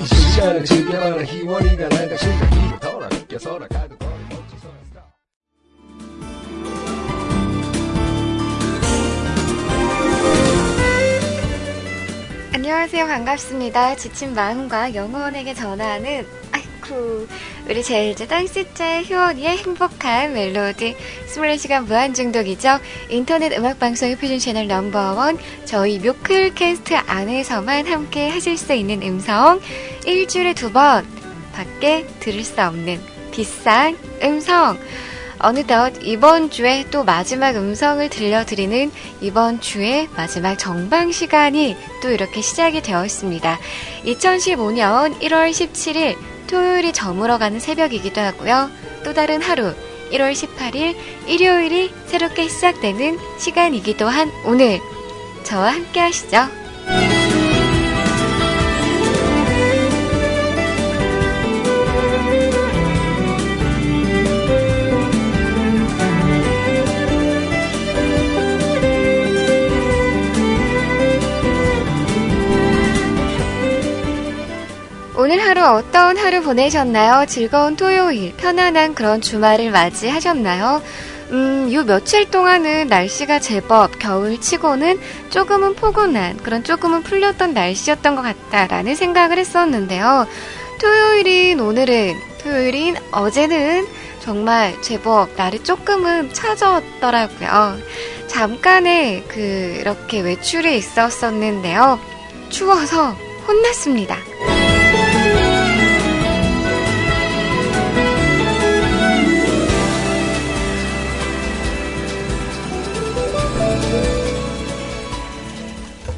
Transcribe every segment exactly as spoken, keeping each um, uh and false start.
이 시간을 즐겨라 희원이가 난가 심각히 더라 느껴서라 가득 더라 멈춰서라 스탑. 안녕하세요. 반갑습니다. 지친 마음과 영혼에게 전하는 아이쿠 우리 제일제 땅씨째 희원이의 행복한 멜로디 스물네 시간 무한중독이죠. 인터넷 음악방송의 표준 채널 넘버원 저희 뮤클캐스트 안에서만 함께 하실 수 있는 음성, 일주일에 두 번 밖에 들을 수 없는 비싼 음성. 어느덧 이번 주에 또 마지막 음성을 들려드리는 이번 주의 마지막 정방 시간이 또 이렇게 시작이 되었습니다. 이천십오 년 일월 십칠일 토요일이 저물어가는 새벽이기도 하고요. 또 다른 하루 일월 십팔일 일요일이 새롭게 시작되는 시간이기도 한 오늘 저와 함께 하시죠. 오늘 하루 어떤 하루 보내셨나요? 즐거운 토요일, 편안한 그런 주말을 맞이하셨나요? 음, 요 며칠 동안은 날씨가 제법 겨울치고는 조금은 포근한 그런 조금은 풀렸던 날씨였던 것 같다라는 생각을 했었는데요. 토요일인 오늘은, 토요일인 어제는 정말 제법 날이 조금은 찾아왔더라고요. 잠깐의 그렇게 외출이 있었었는데요. 추워서 혼났습니다.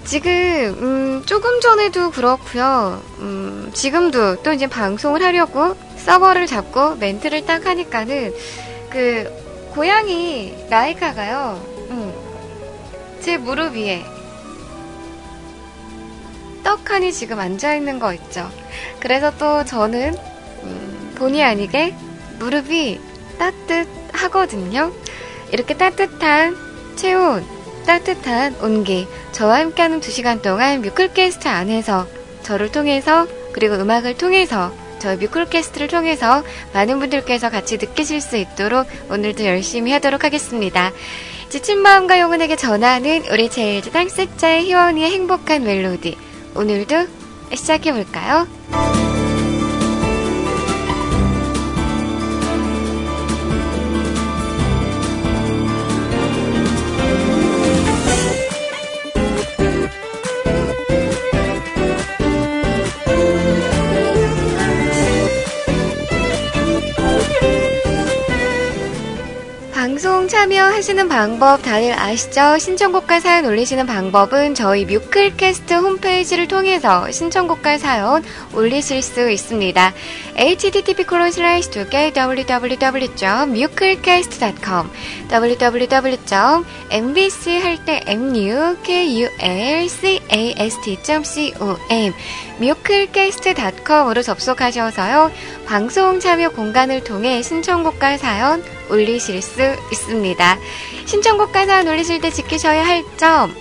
지금 음, 조금 전에도 그렇고요. 음, 지금도 또 이제 방송을 하려고 서버를 잡고 멘트를 딱 하니까는 그 고양이 라이카가요. 음, 제 무릎 위에 떡하니 지금 앉아있는 거 있죠. 그래서 또 저는 음, 본의 아니게 무릎이 따뜻하거든요. 이렇게 따뜻한 체온, 따뜻한 온기, 저와 함께하는 두 시간 동안 뮤클캐스트 안에서 저를 통해서 그리고 음악을 통해서 저희 뮤클캐스트를 통해서 많은 분들께서 같이 느끼실 수 있도록 오늘도 열심히 하도록 하겠습니다. 지친 마음과 영혼에게 전하는 우리 제일 땅셋자의 희원이의 행복한 멜로디 오늘도 시작해볼까요? 방송 참여하시는 방법 다들 아시죠? 신청곡과 사연 올리시는 방법은 저희 뮤클캐스트 홈페이지를 통해서 신청곡과 사연 올리실 수 있습니다. 에이치티티피 콜론 슬래시 더블유 더블유 더블유 점 뮤클캐스트 닷컴 더블유 더블유 더블유 점 엠비씨 할 때 엠유클캐스트 닷컴 뮤클캐스트 닷컴으로 접속하셔서요. 방송 참여 공간을 통해 신청곡과 사연 올리실 수 있습니다. 신청곡과 사연 올리실 때 지키셔야 할 점,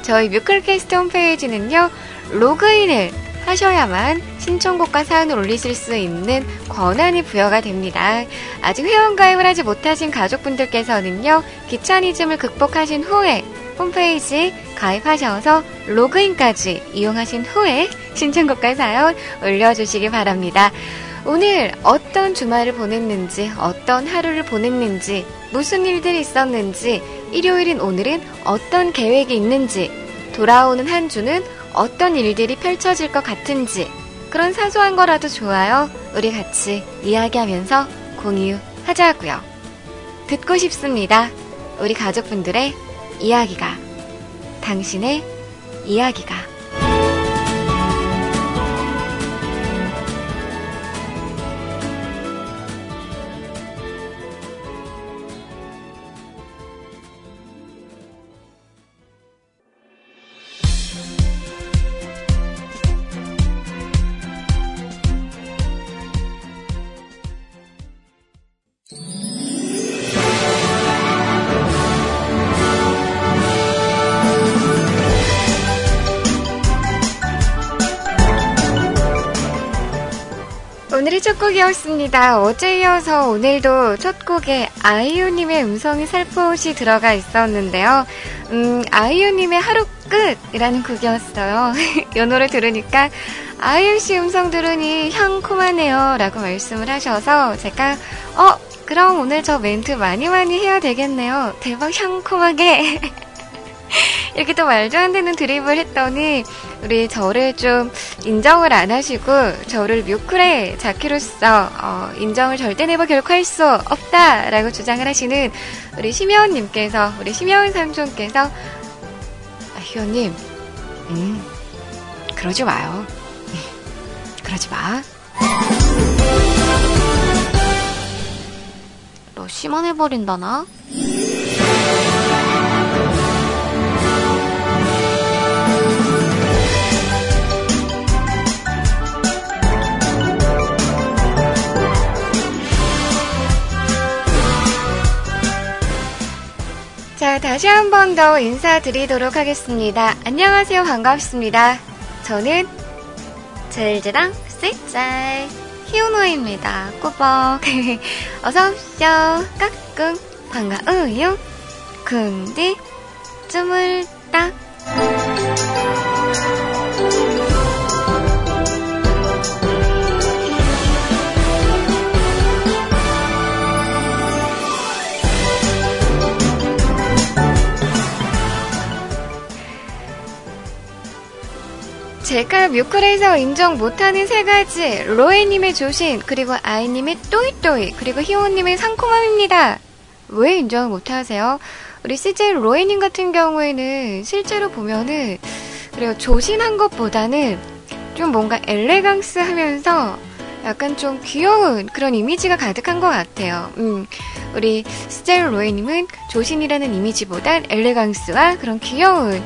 저희 뮤클캐스트 홈페이지는요 로그인을 하셔야만 신청곡과 사연을 올리실 수 있는 권한이 부여가 됩니다. 아직 회원가입을 하지 못하신 가족분들께서는요 귀차니즘을 극복하신 후에 홈페이지 가입하셔서 로그인까지 이용하신 후에 신청곡과 사연 올려주시기 바랍니다. 오늘 어떤 주말을 보냈는지, 어떤 하루를 보냈는지, 무슨 일들이 있었는지, 일요일인 오늘은 어떤 계획이 있는지, 돌아오는 한 주는 어떤 일들이 펼쳐질 것 같은지, 그런 사소한 거라도 좋아요. 우리 같이 이야기하면서 공유하자고요. 듣고 싶습니다. 우리 가족분들의 이야기가, 당신의 이야기가. 오늘의 첫 곡이었습니다. 어제 이어서 오늘도 첫 곡에 아이유님의 음성이 살포시 들어가 있었는데요. 음, 아이유님의 하루 끝이라는 곡이었어요. 이 노래 들으니까 아이유씨 음성 들으니 향콤하네요 라고 말씀을 하셔서 제가 어? 그럼 오늘 저 멘트 많이 많이 해야 되겠네요. 대박 향콤하게 이렇게 또 말도 안 되는 드립을 했더니 우리 저를 좀 인정을 안 하시고 저를 뮤클의 자키로서 어, 인정을 절대 내버 결코 할 수 없다라고 주장을 하시는 우리 심혜원님께서 우리 심혜원 삼촌께서 아, 희원님 음, 그러지 마요. 그러지 마. 너 심한해버린다나? 자, 다시 한 번 더 인사드리도록 하겠습니다. 안녕하세요. 반갑습니다. 저는 젤지랑 쎄짤 희원호입니다. 꾸벅 어서오쇼. 까꿍 반가워요. 근데 쯤을 딱 제가 뮤클에서 인정 못하는 세 가지 로에님의 조신 그리고 아이님의 또이또이 그리고 희원님의 상콤함입니다. 왜 인정을 못하세요? 우리 씨제이 로에님 같은 경우에는 실제로 보면은 그래요 조신한 것보다는 좀 뭔가 엘레강스하면서 약간 좀 귀여운 그런 이미지가 가득한 것 같아요. 음, 우리 씨제이 로에님은 조신이라는 이미지보단 엘레강스와 그런 귀여운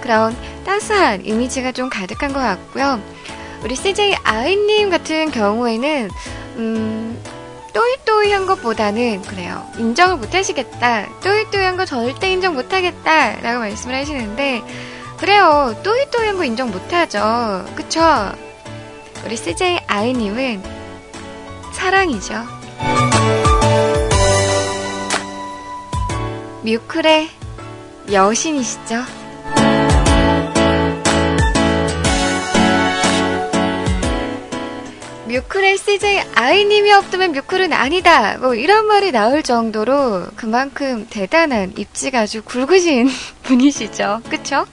그런 따스한 이미지가 좀 가득한 것 같고요. 우리 씨제이 아이님 같은 경우에는 음, 또이또이한 것보다는 그래요. 인정을 못하시겠다. 또이또이한 거 절대 인정 못하겠다 라고 말씀을 하시는데 그래요. 또이또이한 거 인정 못하죠. 그쵸? 우리 씨제이 아이님은 사랑이죠. 뮤클의 여신이시죠. 뮤클의 씨제이 아이님이 없다면 뮤클은 아니다 뭐 이런 말이 나올 정도로 그만큼 대단한 입지가 아주 굵으신 분이시죠. 그쵸?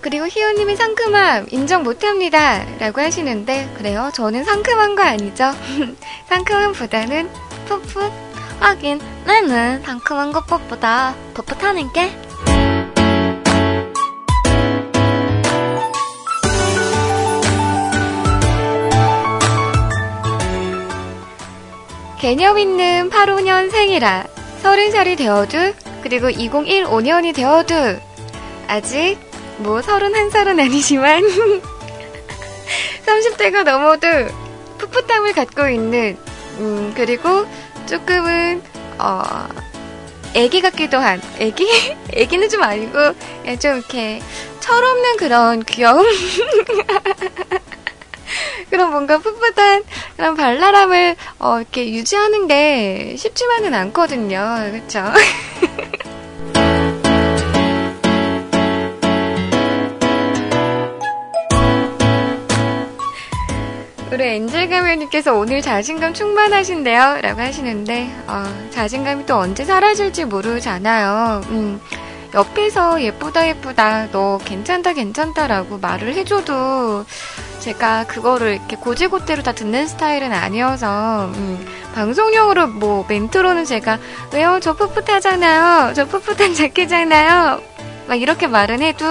그리고 희원님이 상큼함 인정 못합니다 라고 하시는데 그래요 저는 상큼한 거 아니죠. 상큼함보다는 풋풋 하긴 나는 상큼한 것보다 풋풋하는 게 개념 있는 팔십오년생이라 서른 살이 되어도 그리고 이천십오년이 되어도 아직 뭐 서른한 살은 아니지만 삼십 대가 넘어도 풋풋함을 갖고 있는 음 그리고 조금은 어 애기 같기도 한 애기? 애기는 좀 아니고 좀 이렇게 철없는 그런 귀여움 그런 뭔가 풋풋한 그런 발랄함을 어, 이렇게 유지하는 게 쉽지만은 않거든요. 그렇죠? 우리 엔젤 가면님께서 오늘 자신감 충만하신데요? 라고 하시는데 어, 자신감이 또 언제 사라질지 모르잖아요. 음. 옆에서 예쁘다 예쁘다 너 괜찮다 괜찮다 라고 말을 해줘도 제가 그거를 이렇게 고지고대로 다 듣는 스타일은 아니어서 음, 방송용으로 뭐 멘트로는 제가 왜요 저 풋풋하잖아요 저 풋풋한 자켓잖아요 막 이렇게 말은 해도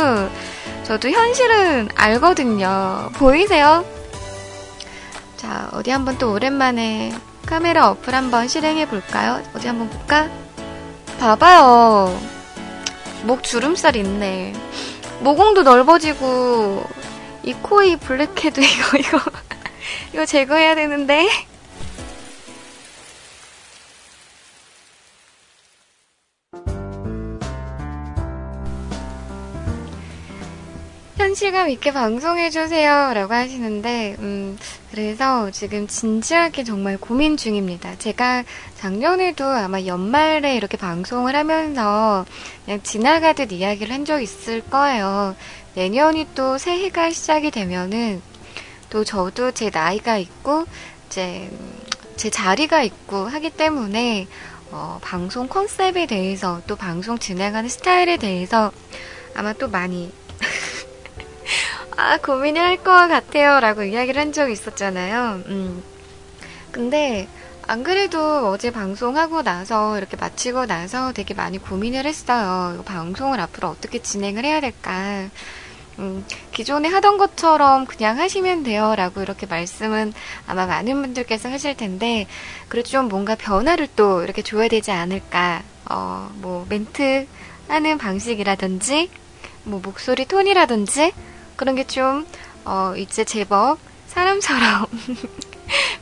저도 현실은 알거든요. 보이세요? 자 어디 한번 또 오랜만에 카메라 어플 한번 실행해 볼까요? 어디 한번 볼까? 봐봐요. 목 주름살 있네. 모공도 넓어지고 이 코에 블랙헤드 이거 이거 이거 제거해야 되는데. 현실감 있게 방송해주세요 라고 하시는데 음 그래서 지금 진지하게 정말 고민 중입니다. 제가 작년에도 아마 연말에 이렇게 방송을 하면서 그냥 지나가듯 이야기를 한 적 있을 거예요. 내년이 또 새해가 시작이 되면은 또 저도 제 나이가 있고 이제 제 자리가 있고 하기 때문에 어, 방송 컨셉에 대해서 또 방송 진행하는 스타일에 대해서 아마 또 많이 아 고민이 할 것 같아요 라고 이야기를 한 적이 있었잖아요. 음. 근데 안 그래도 어제 방송하고 나서 이렇게 마치고 나서 되게 많이 고민을 했어요. 방송을 앞으로 어떻게 진행을 해야 될까. 음, 기존에 하던 것처럼 그냥 하시면 돼요 라고 이렇게 말씀은 아마 많은 분들께서 하실 텐데 그래도 좀 뭔가 변화를 또 이렇게 줘야 되지 않을까. 어, 뭐 멘트 하는 방식이라든지 뭐 목소리 톤이라든지 그런 게 좀 어, 이제 제법 사람처럼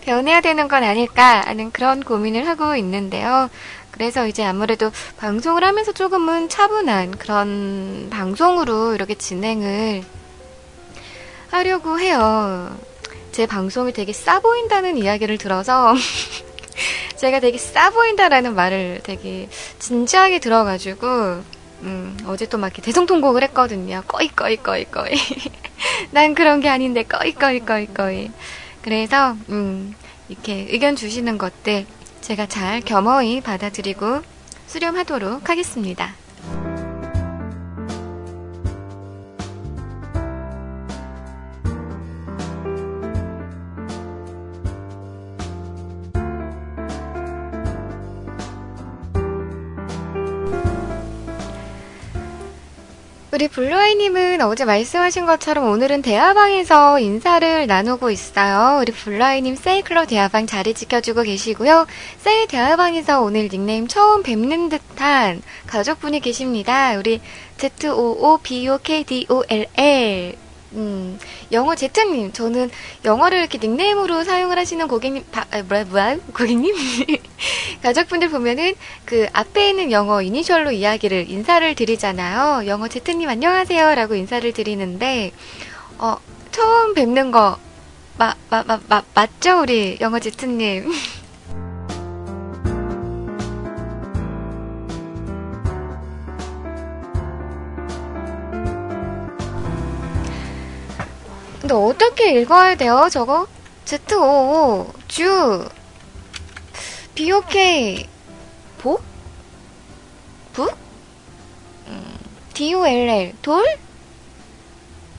변해야 되는 건 아닐까 하는 그런 고민을 하고 있는데요. 그래서 이제 아무래도 방송을 하면서 조금은 차분한 그런 방송으로 이렇게 진행을 하려고 해요. 제 방송이 되게 싸 보인다는 이야기를 들어서 제가 되게 싸 보인다라는 말을 되게 진지하게 들어가지고 음, 어제 또 막 이렇게 대성통곡을 했거든요. 꺼이 꺼이 꺼이 꺼이 난 그런 게 아닌데 꺼이 꺼이 꺼이 꺼이. 그래서 음, 이렇게 의견 주시는 것들 제가 잘 겸허히 받아들이고 수렴하도록 하겠습니다. 우리 블루아이님은 어제 말씀하신 것처럼 오늘은 대화방에서 인사를 나누고 있어요. 우리 블루아이님 세이클럽 대화방 자리 지켜주고 계시고요. 세이 대화방에서 오늘 닉네임 처음 뵙는 듯한 가족분이 계십니다. 우리 ZOOBOKDOLL 음, 영어 제트님, 저는 영어를 이렇게 닉네임으로 사용을 하시는 고객님, 바, 아, 뭐야, 뭐야, 고객님? 가족분들 보면은 그 앞에 있는 영어 이니셜로 이야기를, 인사를 드리잖아요. 영어 제트님 안녕하세요 라고 인사를 드리는데, 어, 처음 뵙는 거, 마, 마, 마, 마, 맞죠? 우리 영어 제트님. 근데 어떻게 읽어야 돼요? 저거? Z-O-O 주 B-O-K 복? 북? 음, D-O-L-L 돌?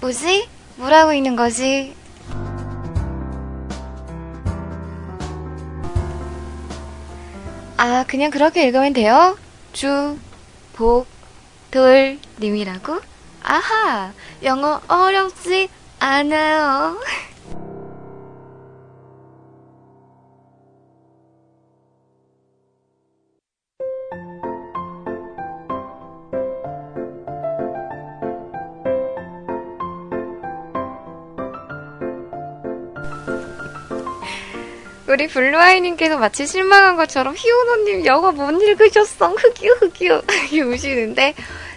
뭐지? 뭐라고 있는 거지? 아 그냥 그렇게 읽으면 돼요? 주, 복, 돌 님이라고? 아하! 영어 어렵지? 안아요. 우리 블루아이님께서 마치 실망한 것처럼 희원호님 영어 못 읽으셨어 흑유 흑유 이렇게 우시는데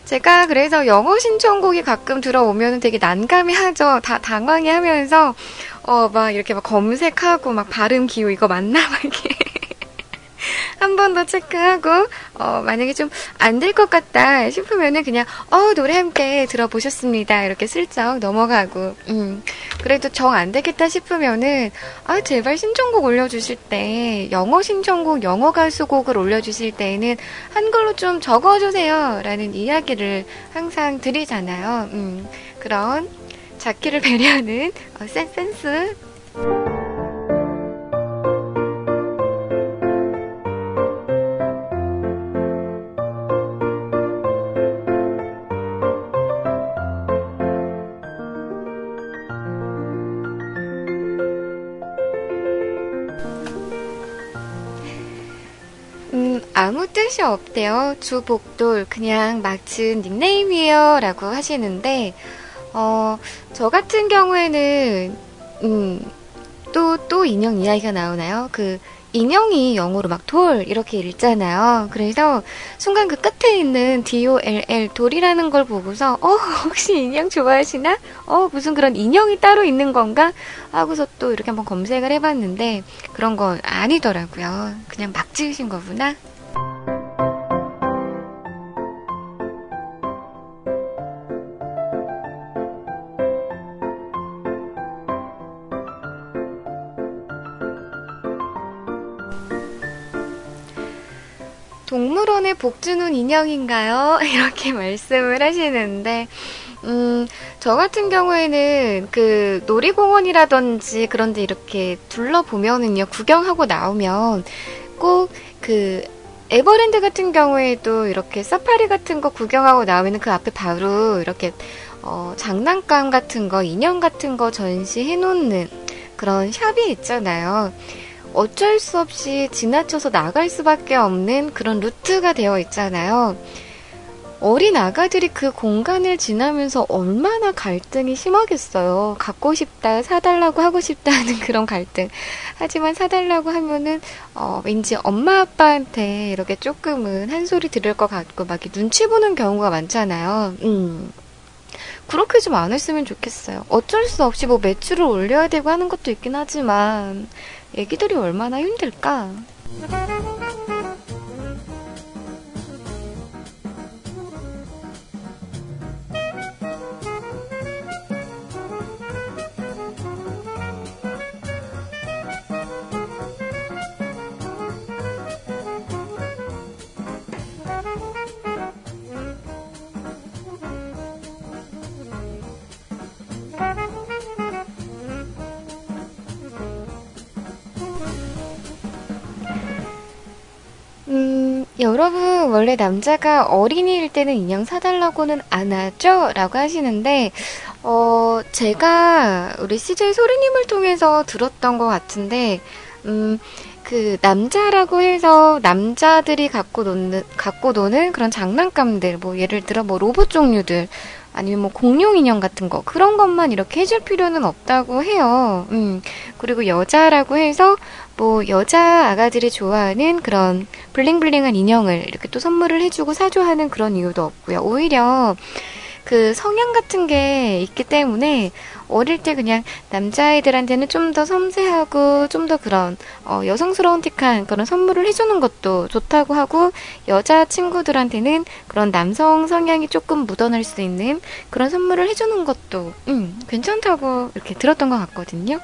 제가 그래서 영어 신청곡이 가끔 들어오면 되게 난감해 하죠. 다 당황해 하면서, 어, 막 이렇게 막 검색하고, 막 발음 기호 이거 맞나? 막 이렇게. 한 번 더 체크하고, 어, 만약에 좀 안 될 것 같다 싶으면은 그냥, 어, 노래 함께 들어보셨습니다. 이렇게 슬쩍 넘어가고, 음. 그래도 정 안 되겠다 싶으면은, 아, 제발 신청곡 올려주실 때, 영어 신청곡, 영어 가수곡을 올려주실 때에는 한글로 좀 적어주세요. 라는 이야기를 항상 드리잖아요. 음. 그런 자키를 배려하는 어, 센스. 아무 뜻이 없대요. 주복돌 그냥 막 지은 닉네임이에요 라고 하시는데 어, 저 같은 경우에는 음, 또, 또 인형 이야기가 나오나요? 그 이명이 영어로 막 돌 이렇게 읽잖아요. 그래서 순간 그 끝에 있는 D O L L 돌이라는 걸 보고서 어 혹시 인형 좋아하시나? 어 무슨 그런 인형이 따로 있는 건가? 하고서 또 이렇게 한번 검색을 해봤는데 그런 거 아니더라고요. 그냥 막 지으신 거구나. 동물원에 복주는 인형인가요? 이렇게 말씀을 하시는데 음, 저 같은 경우에는 그 놀이공원이라든지 그런데 이렇게 둘러보면은요, 구경하고 나오면 꼭 그 에버랜드 같은 경우에도 이렇게 사파리 같은 거 구경하고 나오면 그 앞에 바로 이렇게 어, 장난감 같은 거, 인형 같은 거 전시해 놓는 그런 샵이 있잖아요. 어쩔 수 없이 지나쳐서 나갈 수밖에 없는 그런 루트가 되어 있잖아요. 어린 아가들이 그 공간을 지나면서 얼마나 갈등이 심하겠어요. 갖고 싶다, 사달라고 하고 싶다는 그런 갈등. 하지만 사달라고 하면은 어, 왠지 엄마 아빠한테 이렇게 조금은 한 소리 들을 것 같고 막 눈치 보는 경우가 많잖아요. 음. 그렇게 좀 안 했으면 좋겠어요. 어쩔 수 없이 뭐 매출을 올려야 되고 하는 것도 있긴 하지만 애기들이 얼마나 힘들까? 여러분 원래 남자가 어린이일 때는 인형 사달라고는 안 하죠? 라고 하시는데 어 제가 우리 씨제이 소리님을 통해서 들었던 것 같은데 음 그 남자라고 해서 남자들이 갖고 노는 갖고 노는 그런 장난감들 뭐 예를 들어 뭐 로봇 종류들 아니면 뭐 공룡 인형 같은 거 그런 것만 이렇게 해줄 필요는 없다고 해요. 음 그리고 여자라고 해서 뭐 여자 아가들이 좋아하는 그런 블링블링한 인형을 이렇게 또 선물을 해주고 사줘하는 그런 이유도 없고요. 오히려 그 성향 같은 게 있기 때문에 어릴 때 그냥 남자아이들한테는 좀 더 섬세하고 좀 더 그런 어 여성스러운 틱한 그런 선물을 해주는 것도 좋다고 하고 여자친구들한테는 그런 남성 성향이 조금 묻어날 수 있는 그런 선물을 해주는 것도 음 괜찮다고 이렇게 들었던 것 같거든요.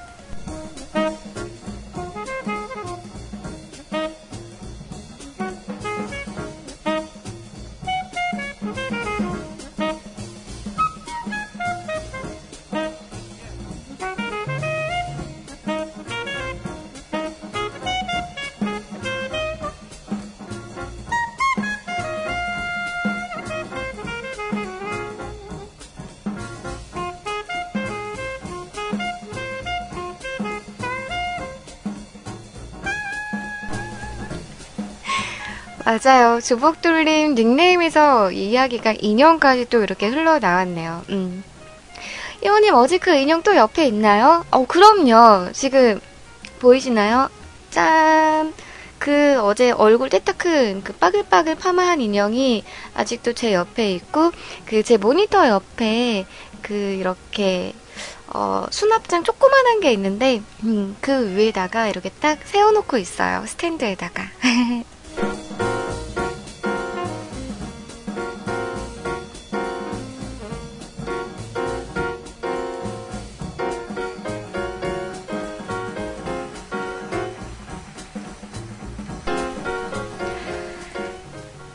맞아요. 조복돌림 닉네임에서 이야기가 인형까지 또 이렇게 흘러나왔네요. 음. 희원님 어제 그 인형 또 옆에 있나요? 어, 그럼요. 지금 보이시나요? 짠! 그 어제 얼굴 때딱큰 그 빠글빠글 파마한 인형이 아직도 제 옆에 있고 그 제 모니터 옆에 그 이렇게 어, 수납장 조그만한 게 있는데 음, 그 위에다가 이렇게 딱 세워놓고 있어요. 스탠드에다가.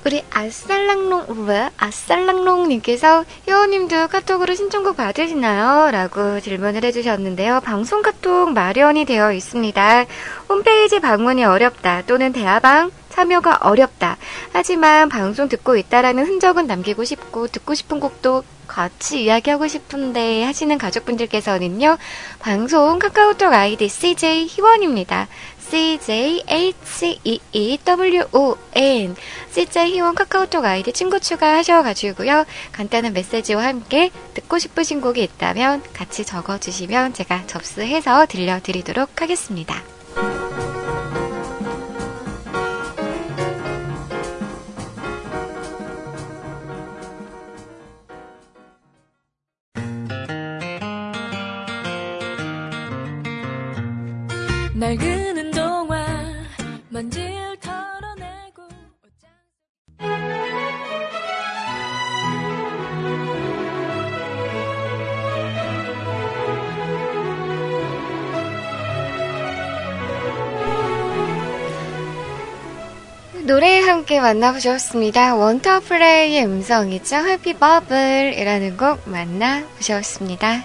우리 아살랑롱, 뭐야? 아살랑롱님께서 희원님도 카톡으로 신청곡 받으시나요? 라고 질문을 해주셨는데요. 방송 카톡 마련이 되어 있습니다. 홈페이지 방문이 어렵다 또는 대화방 참여가 어렵다. 하지만 방송 듣고 있다라는 흔적은 남기고 싶고 듣고 싶은 곡도 같이 이야기하고 싶은데 하시는 가족분들께서는요. 방송 카카오톡 아이디 씨제이 희원입니다. C J H E E W O N 씨제이 희원 카카오톡 아이디 친구 추가하셔가지고요. 간단한 메시지와 함께 듣고 싶으신 곡이 있다면 같이 적어주시면 제가 접수해서 들려드리도록 하겠습니다. 낡은 동화 먼지를 털어내고 옷장... 노래에 함께 만나보셨습니다. 원터플레이의 음성이죠. Happy Bubble 이라는 곡 만나보셨습니다.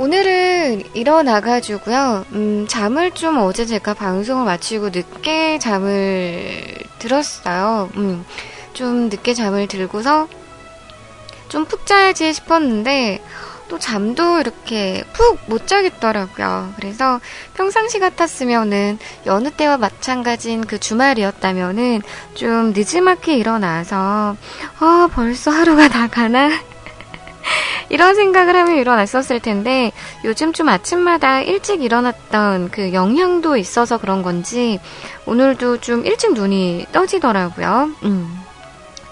오늘은 일어나가지고요. 음, 잠을 좀 어제 제가 방송을 마치고 늦게 잠을 들었어요. 음, 좀 늦게 잠을 들고서 좀 푹 자야지 싶었는데 또 잠도 이렇게 푹 못 자겠더라고요. 그래서 평상시 같았으면은 여느 때와 마찬가지인 그 주말이었다면은 좀 늦지막히 일어나서 아, 벌써 하루가 다 가나? 이런 생각을 하며 일어났었을 텐데 요즘 좀 아침마다 일찍 일어났던 그 영향도 있어서 그런 건지 오늘도 좀 일찍 눈이 떠지더라고요. 음.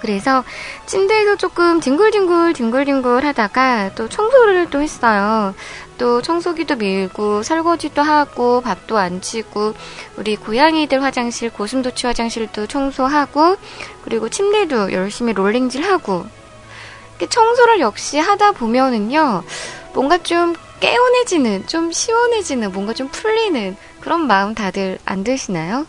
그래서 침대에서 조금 뒹굴뒹굴 뒹굴뒹굴 하다가 또 청소를 또 했어요. 또 청소기도 밀고 설거지도 하고 밥도 안 치고 우리 고양이들 화장실 고슴도치 화장실도 청소하고 그리고 침대도 열심히 롤링질하고 청소를 역시 하다 보면은요, 뭔가 좀 개운해지는, 좀 시원해지는, 뭔가 좀 풀리는 그런 마음 다들 안 드시나요?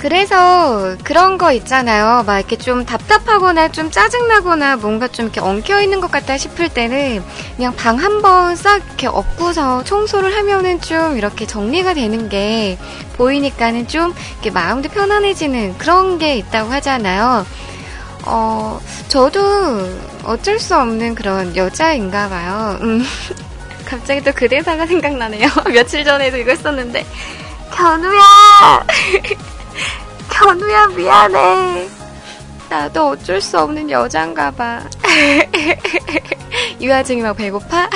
그래서 그런 거 있잖아요. 막 이렇게 좀 답답하거나 좀 짜증나거나 뭔가 좀 이렇게 엉켜있는 것 같다 싶을 때는 그냥 방 한번 싹 이렇게 엎고서 청소를 하면은 좀 이렇게 정리가 되는 게 보이니까는 좀 이렇게 마음도 편안해지는 그런 게 있다고 하잖아요. 어, 저도 어쩔 수 없는 그런 여자인가 봐요. 음, 갑자기 또 그 대사가 생각나네요. 며칠 전에도 이거 했었는데. 견우야! 견우야 미안해. 나도 어쩔 수 없는 여잔가봐. 유아증이 막 배고파?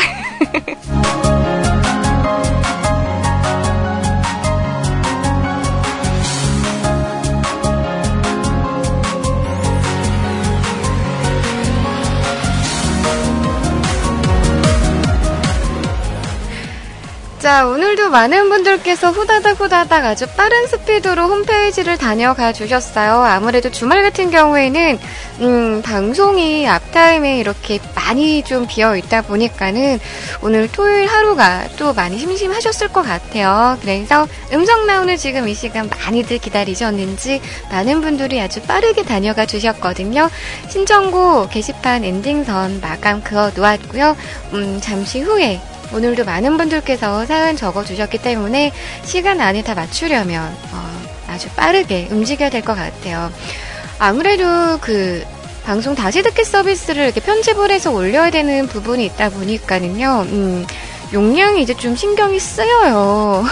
자, 오늘도 많은 분들께서 후다닥 후다닥 아주 빠른 스피드로 홈페이지를 다녀가 주셨어요. 아무래도 주말 같은 경우에는 음, 방송이 앞타임에 이렇게 많이 좀 비어있다 보니까는 오늘 토요일 하루가 또 많이 심심하셨을 것 같아요. 그래서 음성 나오는 지금 이 시간 많이들 기다리셨는지 많은 분들이 아주 빠르게 다녀가 주셨거든요. 신청곡 게시판 엔딩선 마감 그어 놓았고요. 음, 잠시 후에 오늘도 많은 분들께서 사연 적어주셨기 때문에 시간 안에 다 맞추려면 어, 아주 빠르게 움직여야 될 것 같아요. 아무래도 그 방송 다시 듣기 서비스를 이렇게 편집을 해서 올려야 되는 부분이 있다 보니까는요. 음, 용량이 이제 좀 신경이 쓰여요.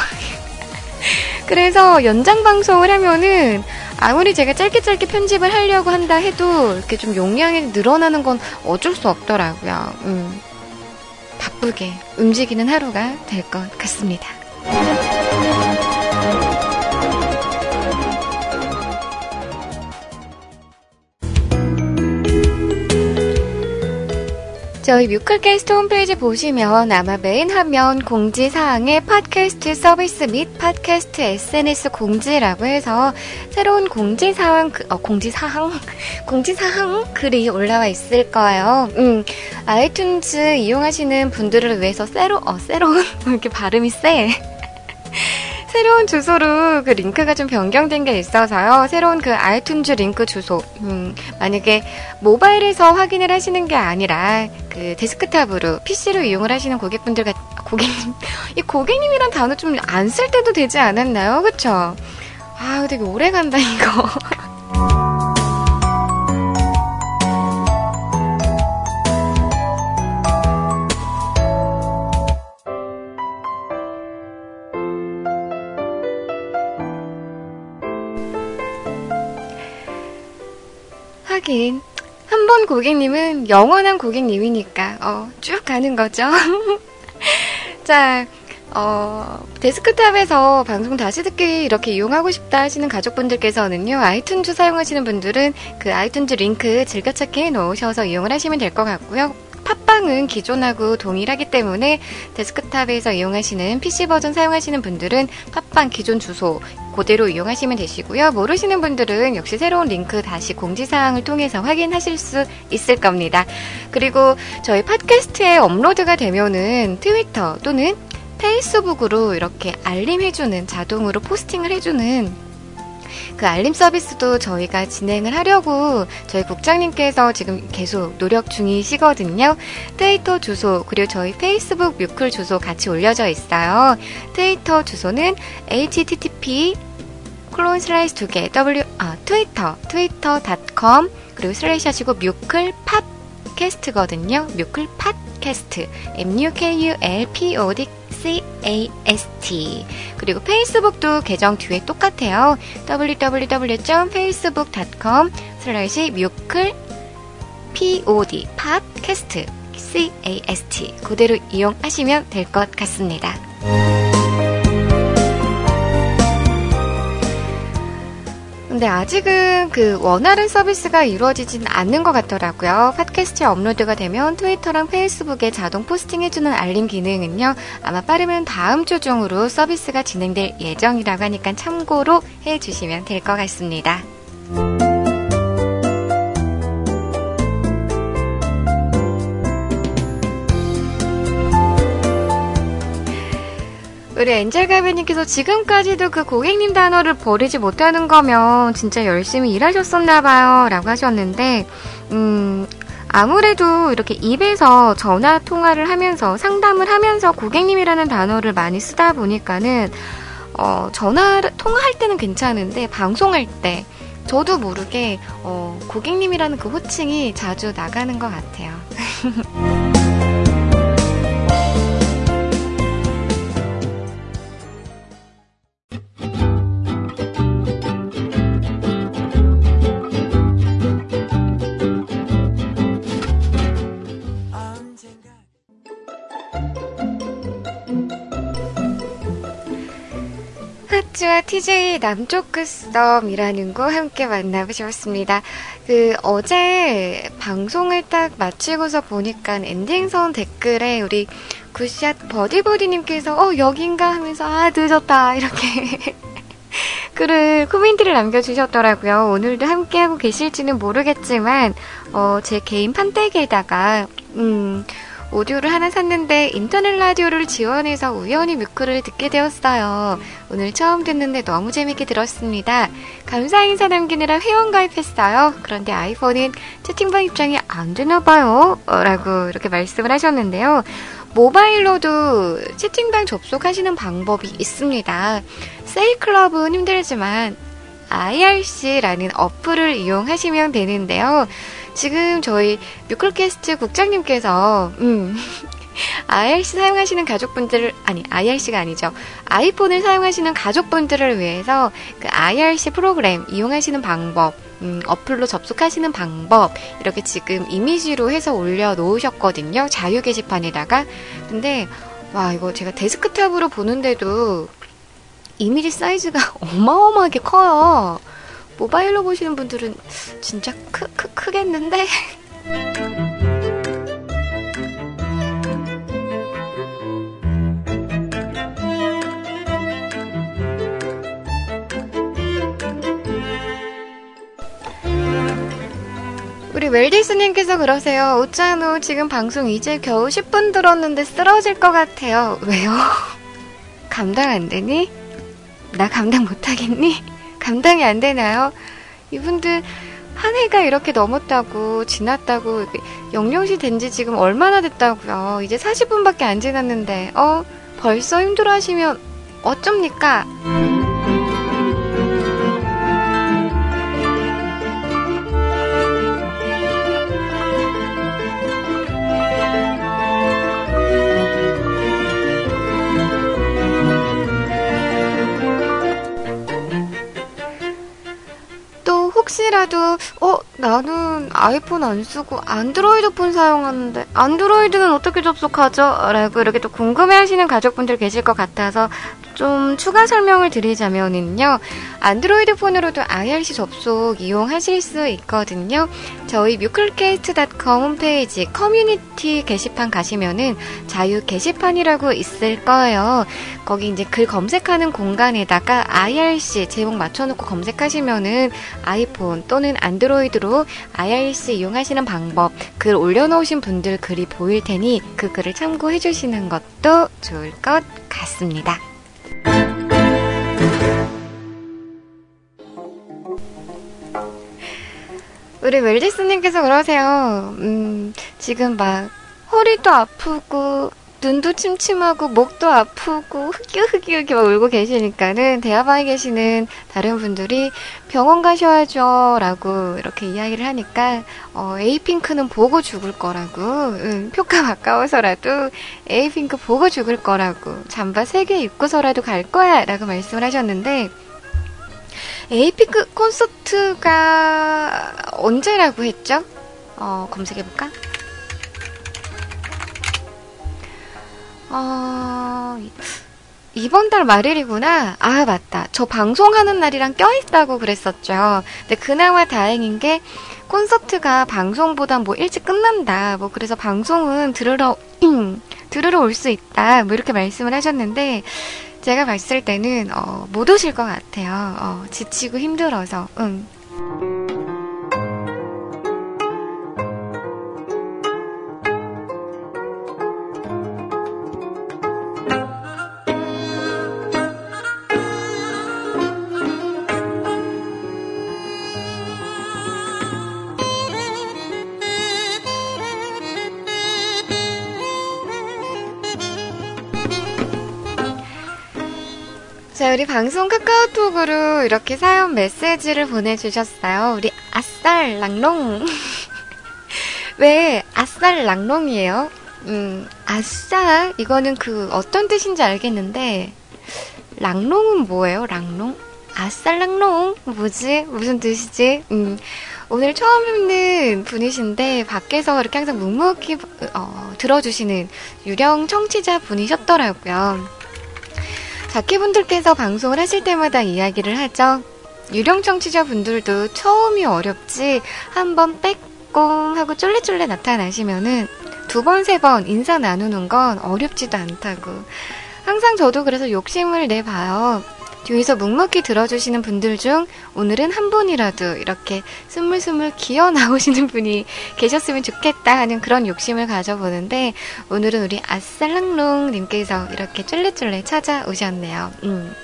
그래서 연장 방송을 하면은 아무리 제가 짧게 짧게 편집을 하려고 한다 해도 이렇게 좀 용량이 늘어나는 건 어쩔 수 없더라고요. 음. 바쁘게 움직이는 하루가 될 것 같습니다. 저희 뮤클캐스트 홈페이지 보시면 아마 메인 화면 공지사항에 팟캐스트 서비스 및 팟캐스트 에스엔에스 공지라고 해서 새로운 공지사항, 어, 공지사항? 공지사항 글이 올라와 있을 거예요. 음, 아이튠즈 이용하시는 분들을 위해서 새로, 어, 새로운? 이렇게 발음이 세. 새로운 주소로 그 링크가 좀 변경된 게 있어서요. 새로운 그 아이튠즈 링크 주소. 음, 만약에 모바일에서 확인을 하시는 게 아니라 그 데스크탑으로 피씨로 이용을 하시는 고객분들 같, 고객님, 이 고객님이란 단어 좀 안 쓸 때도 되지 않았나요? 그쵸? 아, 되게 오래 간다, 이거. 한 번 고객님은 영원한 고객님이니까 어, 쭉 가는 거죠. 자, 어, 데스크탑에서 방송 다시 듣기 이렇게 이용하고 싶다 하시는 가족분들께서는요, 아이튠즈 사용하시는 분들은 그 아이튠즈 링크 즐겨찾기 해놓으셔서 이용을 하시면 될 것 같고요. 팟빵은 기존하고 동일하기 때문에 데스크탑에서 이용하시는 피씨 버전 사용하시는 분들은 팟빵 기존 주소 그대로 이용하시면 되시고요. 모르시는 분들은 역시 새로운 링크 다시 공지사항을 통해서 확인하실 수 있을 겁니다. 그리고 저희 팟캐스트에 업로드가 되면은 트위터 또는 페이스북으로 이렇게 알림해주는, 자동으로 포스팅을 해주는 그 알림 서비스도 저희가 진행을 하려고 저희 국장님께서 지금 계속 노력 중이시거든요. 트위터 주소 그리고 저희 페이스북 뮤클 주소 같이 올려져 있어요. 트위터 주소는 http 클론 슬라이스 두개 w 아 트위터 트위터 닷컴 그리고 슬래시 하시고 뮤클 팟캐스트거든요. 뮤클 팟캐스트 엠 유 케이 유 엘 피 오 디 씨 에이 에스 티. 그리고 페이스북도 계정 뒤에 똑같아요. 더블유 더블유 더블유 닷 페이스북 닷 컴 슬래시 뮤클 팟캐스트 씨 에이 에스 티 그대로 이용하시면 될 것 같습니다. 근데 아직은 그 원활한 서비스가 이루어지진 않는 것 같더라고요. 팟캐스트에 업로드가 되면 트위터랑 페이스북에 자동 포스팅해주는 알림 기능은요, 아마 빠르면 다음 주 중으로 서비스가 진행될 예정이라고 하니까 참고로 해주시면 될 것 같습니다. 우리 엔젤가베님께서 지금까지도 그 고객님 단어를 버리지 못하는 거면 진짜 열심히 일하셨었나봐요 라고 하셨는데, 음, 아무래도 이렇게 입에서 전화 통화를 하면서 상담을 하면서 고객님이라는 단어를 많이 쓰다 보니까는 어, 전화 통화할 때는 괜찮은데 방송할 때 저도 모르게 어, 고객님이라는 그 호칭이 자주 나가는 것 같아요. 티제이 남쪽 끝섬이라는 곳 함께 만나보셨습니다. 그 어제 방송을 딱 마치고서 보니까 엔딩선 댓글에 우리 굿샷 버디버디님께서 어 여긴가 하면서 아 늦었다 이렇게 글을 코멘트를 남겨주셨더라고요. 오늘도 함께하고 계실지는 모르겠지만 어, 제 개인 판때기에다가 음. 오디오를 하나 샀는데 인터넷 라디오를 지원해서 우연히 뮤클을 듣게 되었어요. 오늘 처음 듣는데 너무 재밌게 들었습니다. 감사 인사 남기느라 회원 가입했어요. 그런데 아이폰은 채팅방 입장이 안 되나봐요 라고 이렇게 말씀을 하셨는데요. 모바일로도 채팅방 접속하시는 방법이 있습니다. 세이클럽은 힘들지만 아이알씨라는 어플을 이용하시면 되는데요. 지금 저희 뮤클캐스트 국장님께서 음, 아이알씨 사용하시는 가족분들, 아니 아이알씨가 아니죠. 아이폰을 사용하시는 가족분들을 위해서 그 아이알씨 프로그램 이용하시는 방법, 음, 어플로 접속하시는 방법 이렇게 지금 이미지로 해서 올려놓으셨거든요. 자유 게시판에다가. 근데 와 이거 제가 데스크탑으로 보는데도 이미지 사이즈가 어마어마하게 커요. 모바일로 보시는 분들은 진짜 크, 크, 크겠는데? 우리 웰디스님께서 그러세요. 오짜노 지금 방송 이제 겨우 십 분 들었는데 쓰러질 것 같아요. 왜요? 감당 안 되니? 나 감당 못하겠니? 감당이 안 되나요? 이분들 한 해가 이렇게 넘었다고 지났다고 영영시 된지 지금 얼마나 됐다고요. 이제 사십 분밖에 안 지났는데 어 벌써 힘들어하시면 어쩝니까? 혹시라도 어? 나는 아이폰 안 쓰고 안드로이드 폰 사용하는데 안드로이드는 어떻게 접속하죠? 라고 이렇게 또 궁금해하시는 가족분들 계실 것 같아서 좀 추가 설명을 드리자면은요, 안드로이드 폰으로도 아이알씨 접속 이용하실 수 있거든요. 저희 뮤클캐스트 닷컴 홈페이지 커뮤니티 게시판 가시면은 자유 게시판이라고 있을 거예요. 거기 이제 글 검색하는 공간에다가 아이알씨 제목 맞춰놓고 검색하시면은 아이폰 또는 안드로이드로 아이알씨 이용하시는 방법 글 올려놓으신 분들 글이 보일 테니 그 글을 참고해 주시는 것도 좋을 것 같습니다. 우리 웰디스님께서 그러세요. 음, 지금 막 허리도 아프고 눈도 침침하고 목도 아프고 흑유흑유흑유 막 울고 계시니까는 대화방에 계시는 다른 분들이 병원 가셔야죠 라고 이렇게 이야기를 하니까 어, 에이핑크는 보고 죽을 거라고, 응, 표값 아까워서라도 에이핑크 보고 죽을 거라고 잠바 세 개 입고서라도 갈 거야 라고 말씀을 하셨는데, 에이핑크 콘서트가 언제라고 했죠? 어, 검색해볼까? 어, 이번 달 말일이구나. 아, 맞다. 저 방송하는 날이랑 껴있다고 그랬었죠. 근데 그나마 다행인 게 콘서트가 방송보다 뭐 일찍 끝난다. 뭐 그래서 방송은 들으러, 들으러 올 수 있다. 뭐 이렇게 말씀을 하셨는데, 제가 봤을 때는, 어, 못 오실 것 같아요. 어, 지치고 힘들어서, 응. 자, 우리 방송 카카오톡으로 이렇게 사연 메시지를 보내주셨어요. 우리 아쌀랑롱. 왜 아쌀랑롱이에요? 음, 아싸 이거는 그 어떤 뜻인지 알겠는데 랑롱은 뭐예요? 랑롱? 아쌀랑롱 뭐지? 무슨 뜻이지? 음, 오늘 처음 뵙는 분이신데 밖에서 이렇게 항상 묵묵히 어, 들어주시는 유령 청취자 분이셨더라고요. 자키분들께서 방송을 하실 때마다 이야기를 하죠. 유령 청취자분들도 처음이 어렵지 한번 빼꼼 하고 쫄래쫄래 나타나시면은 두 번 세 번 인사 나누는 건 어렵지도 않다고. 항상 저도 그래서 욕심을 내봐요. 뒤에서 묵묵히 들어주시는 분들 중 오늘은 한 분이라도 이렇게 스물스물 기어 나오시는 분이 계셨으면 좋겠다 하는 그런 욕심을 가져보는데, 오늘은 우리 아살랑롱님께서 이렇게 쫄래쫄래 찾아오셨네요. 음.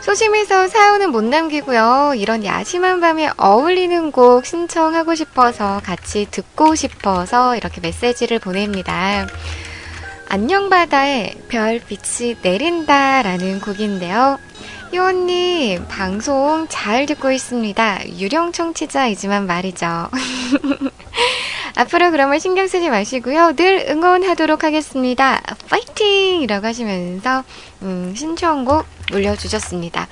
소심해서 사연은 못 남기고요. 이런 야심한 밤에 어울리는 곡 신청하고 싶어서 같이 듣고 싶어서 이렇게 메시지를 보냅니다. 안녕바다에 별빛이 내린다 라는 곡인데요. 희원님 방송 잘 듣고 있습니다. 유령 청취자이지만 말이죠. 앞으로 그런 걸 신경 쓰지 마시고요. 늘 응원하도록 하겠습니다. 파이팅! 이라고 하시면서 음, 신청곡 올려주셨습니다.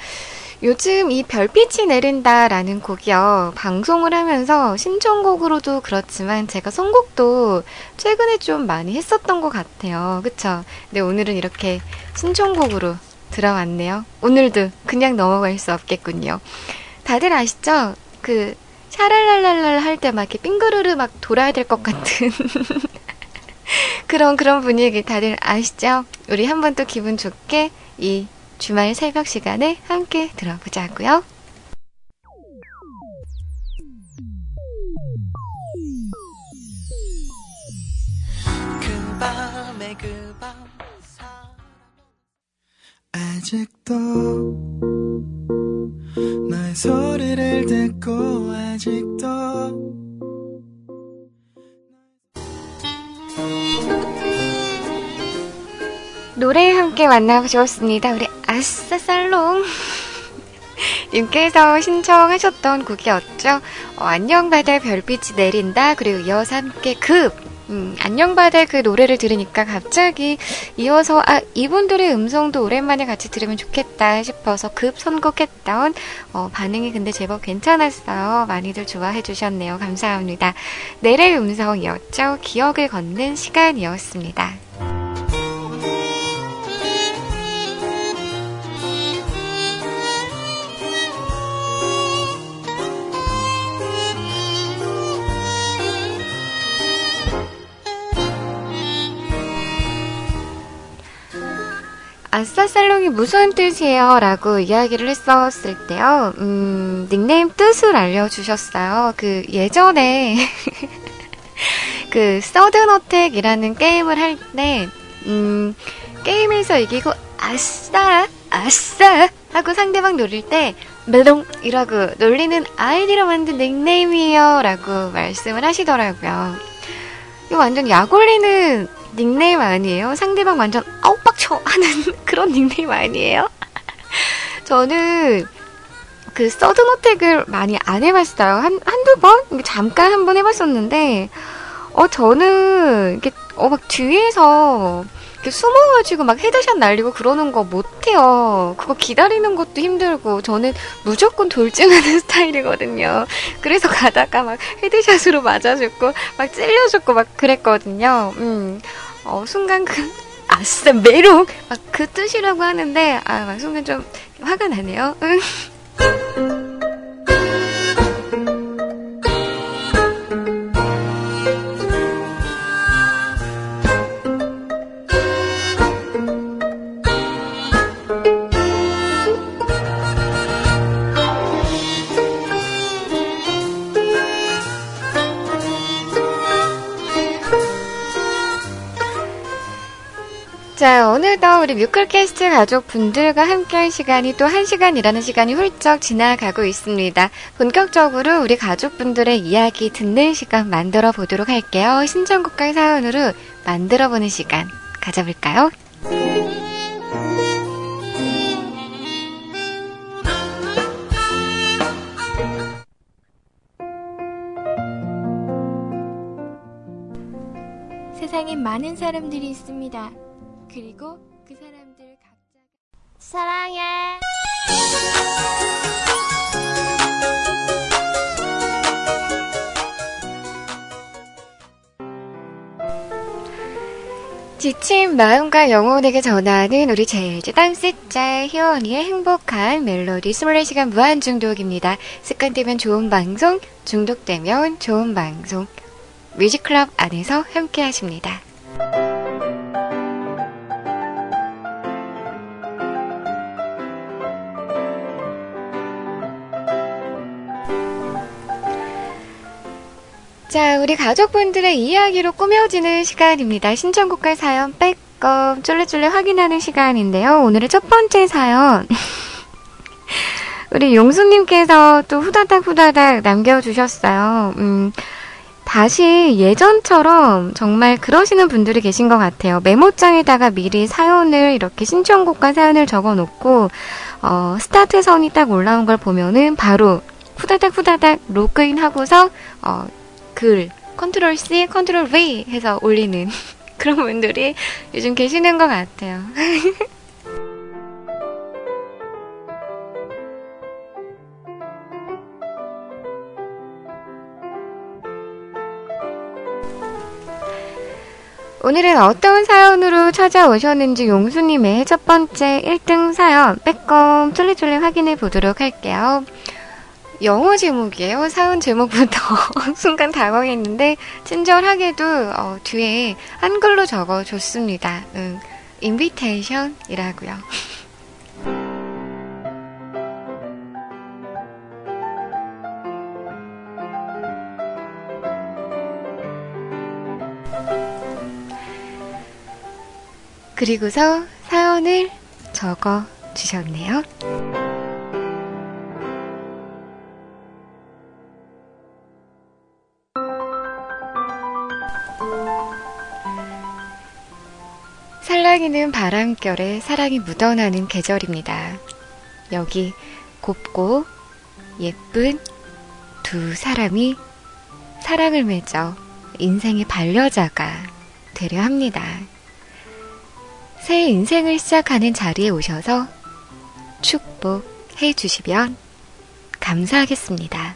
요즘 이 별빛이 내린다 라는 곡이요, 방송을 하면서 신청곡으로도 그렇지만 제가 선곡도 최근에 좀 많이 했었던 것 같아요. 그쵸? 근데 오늘은 이렇게 신청곡으로 들어왔네요. 오늘도 그냥 넘어갈 수 없겠군요. 다들 아시죠? 그 샤랄랄랄랄 할 때 막 이렇게 빙그르르 막 돌아야 될 것 같은 그런 그런 분위기 다들 아시죠? 우리 한번 또 기분 좋게 이 주말 새벽 시간에 함께 들어보자고요. 금밤의 그밤 아직도 너의 소리를 듣고 아직도 노래 함께 만나보셨습니다. 우리 아싸살롱 님께서 신청하셨던 곡이었죠. 어, 안녕 바다에 별빛이 내린다, 그리고 이어서 함께 급 음, 안녕 바다 그 노래를 들으니까 갑자기 이어서 아 이분들의 음성도 오랜만에 같이 들으면 좋겠다 싶어서 급 선곡했던 어, 반응이 근데 제법 괜찮았어요. 많이들 좋아해 주셨네요. 감사합니다. 내래 음성이었죠. 기억을 걷는 시간이었습니다. 아싸살롱이 무슨 뜻이에요? 라고 이야기를 했었을 때요. 음, 닉네임 뜻을 알려주셨어요. 그 예전에 그 서든어택이라는 게임을 할 때 음, 게임에서 이기고 아싸 아싸 하고 상대방 놀릴 때 메롱 이라고 놀리는 아이디로 만든 닉네임이에요. 라고 말씀을 하시더라고요. 이거 완전 약올리는 닉네임 아니에요? 상대방 완전 아웃박쳐 하는 그런 닉네임 아니에요? 저는 그 서든어택을 많이 안 해봤어요. 한, 한두 번? 잠깐 한번 해봤었는데, 어, 저는, 이렇게, 어, 막 뒤에서 이렇게 숨어가지고 막 헤드샷 날리고 그러는 거 못해요. 그거 기다리는 것도 힘들고, 저는 무조건 돌진하는 스타일이거든요. 그래서 가다가 막 헤드샷으로 맞아줬고, 막 찔려줬고, 막 그랬거든요. 음, 어, 순간 그, 아싸, 메롱! 막 그 뜻이라고 하는데, 아, 막 순간 좀 화가 나네요. 응. 자, 오늘도 우리 뮤클캐스트 가족분들과 함께한 시간이 또 한 시간이라는 시간이 훌쩍 지나가고 있습니다. 본격적으로 우리 가족분들의 이야기 듣는 시간 만들어 보도록 할게요. 신청곡과 사연으로 만들어 보는 시간 가져볼까요? 세상에 많은 사람들이 있습니다. 그리고 그 사람들 각자 사랑해. 지친 마음과 영혼에게 전하는 우리 제일 땅스짤 희원이의 행복한 멜로디 이십사 시간 무한중독입니다. 습관되면 좋은 방송, 중독되면 좋은 방송. 뮤직클럽 안에서 함께 하십니다. 자, 우리 가족분들의 이야기로 꾸며지는 시간입니다. 신청곡과 사연 백검 쫄래쫄래 확인하는 시간인데요. 오늘의 첫 번째 사연 우리 용수님께서 또 후다닥 후다닥 남겨주셨어요. 음, 다시 예전처럼 정말 그러시는 분들이 계신 것 같아요. 메모장에다가 미리 사연을 이렇게 신청곡과 사연을 적어놓고 어, 스타트선이 딱 올라온 걸 보면은 바로 후다닥 후다닥 로그인하고서 어, 글, 컨트롤 C, 컨트롤 V 해서 올리는 그런 분들이 요즘 계시는 것 같아요. 오늘은 어떤 사연으로 찾아오셨는지 용수님의 첫 번째 일 등 사연 빼꼼 쫄래쫄래 확인해 보도록 할게요. 영어 제목이에요. 사연 제목부터 순간 당황했는데 친절하게도 어, 뒤에 한글로 적어줬습니다. 응, 인비테이션이라고요. 그리고서 사연을 적어주셨네요. 살랑이는 바람결에 사랑이 묻어나는 계절입니다. 여기 곱고 예쁜 두 사람이 사랑을 맺어 인생의 반려자가 되려 합니다. 새 인생을 시작하는 자리에 오셔서 축복해 주시면 감사하겠습니다.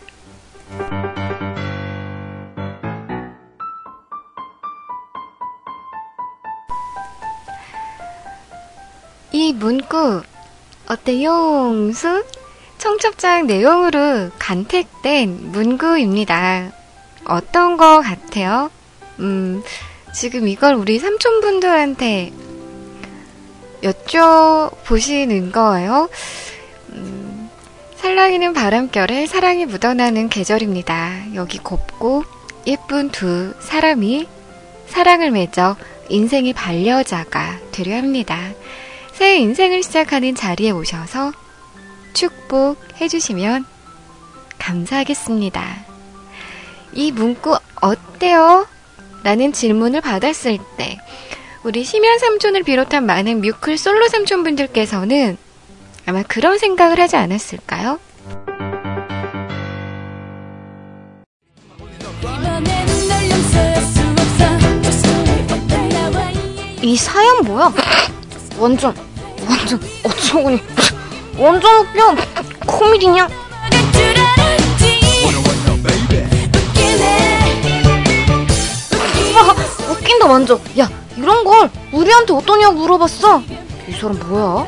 이 문구 어때용수? 청첩장 내용으로 간택된 문구입니다. 어떤 거 같아요? 음, 지금 이걸 우리 삼촌분들한테 여쭤보시는 거예요. 음, 살랑이는 바람결에 사랑이 묻어나는 계절입니다. 여기 곱고 예쁜 두 사람이 사랑을 맺어 인생의 반려자가 되려 합니다. 새 인생을 시작하는 자리에 오셔서 축복해주시면 감사하겠습니다. 이 문구 어때요? 라는 질문을 받았을 때 우리 심야 삼촌을 비롯한 많은 뮤클 솔로 삼촌분들께서는 아마 그런 생각을 하지 않았을까요? 이 사연 뭐야? 완전 완전 어처구니 완전 웃겨. 코미디냐? 웃긴다 완전. 야 이런걸 우리한테 어떠냐고 물어봤어. 이 사람 뭐야?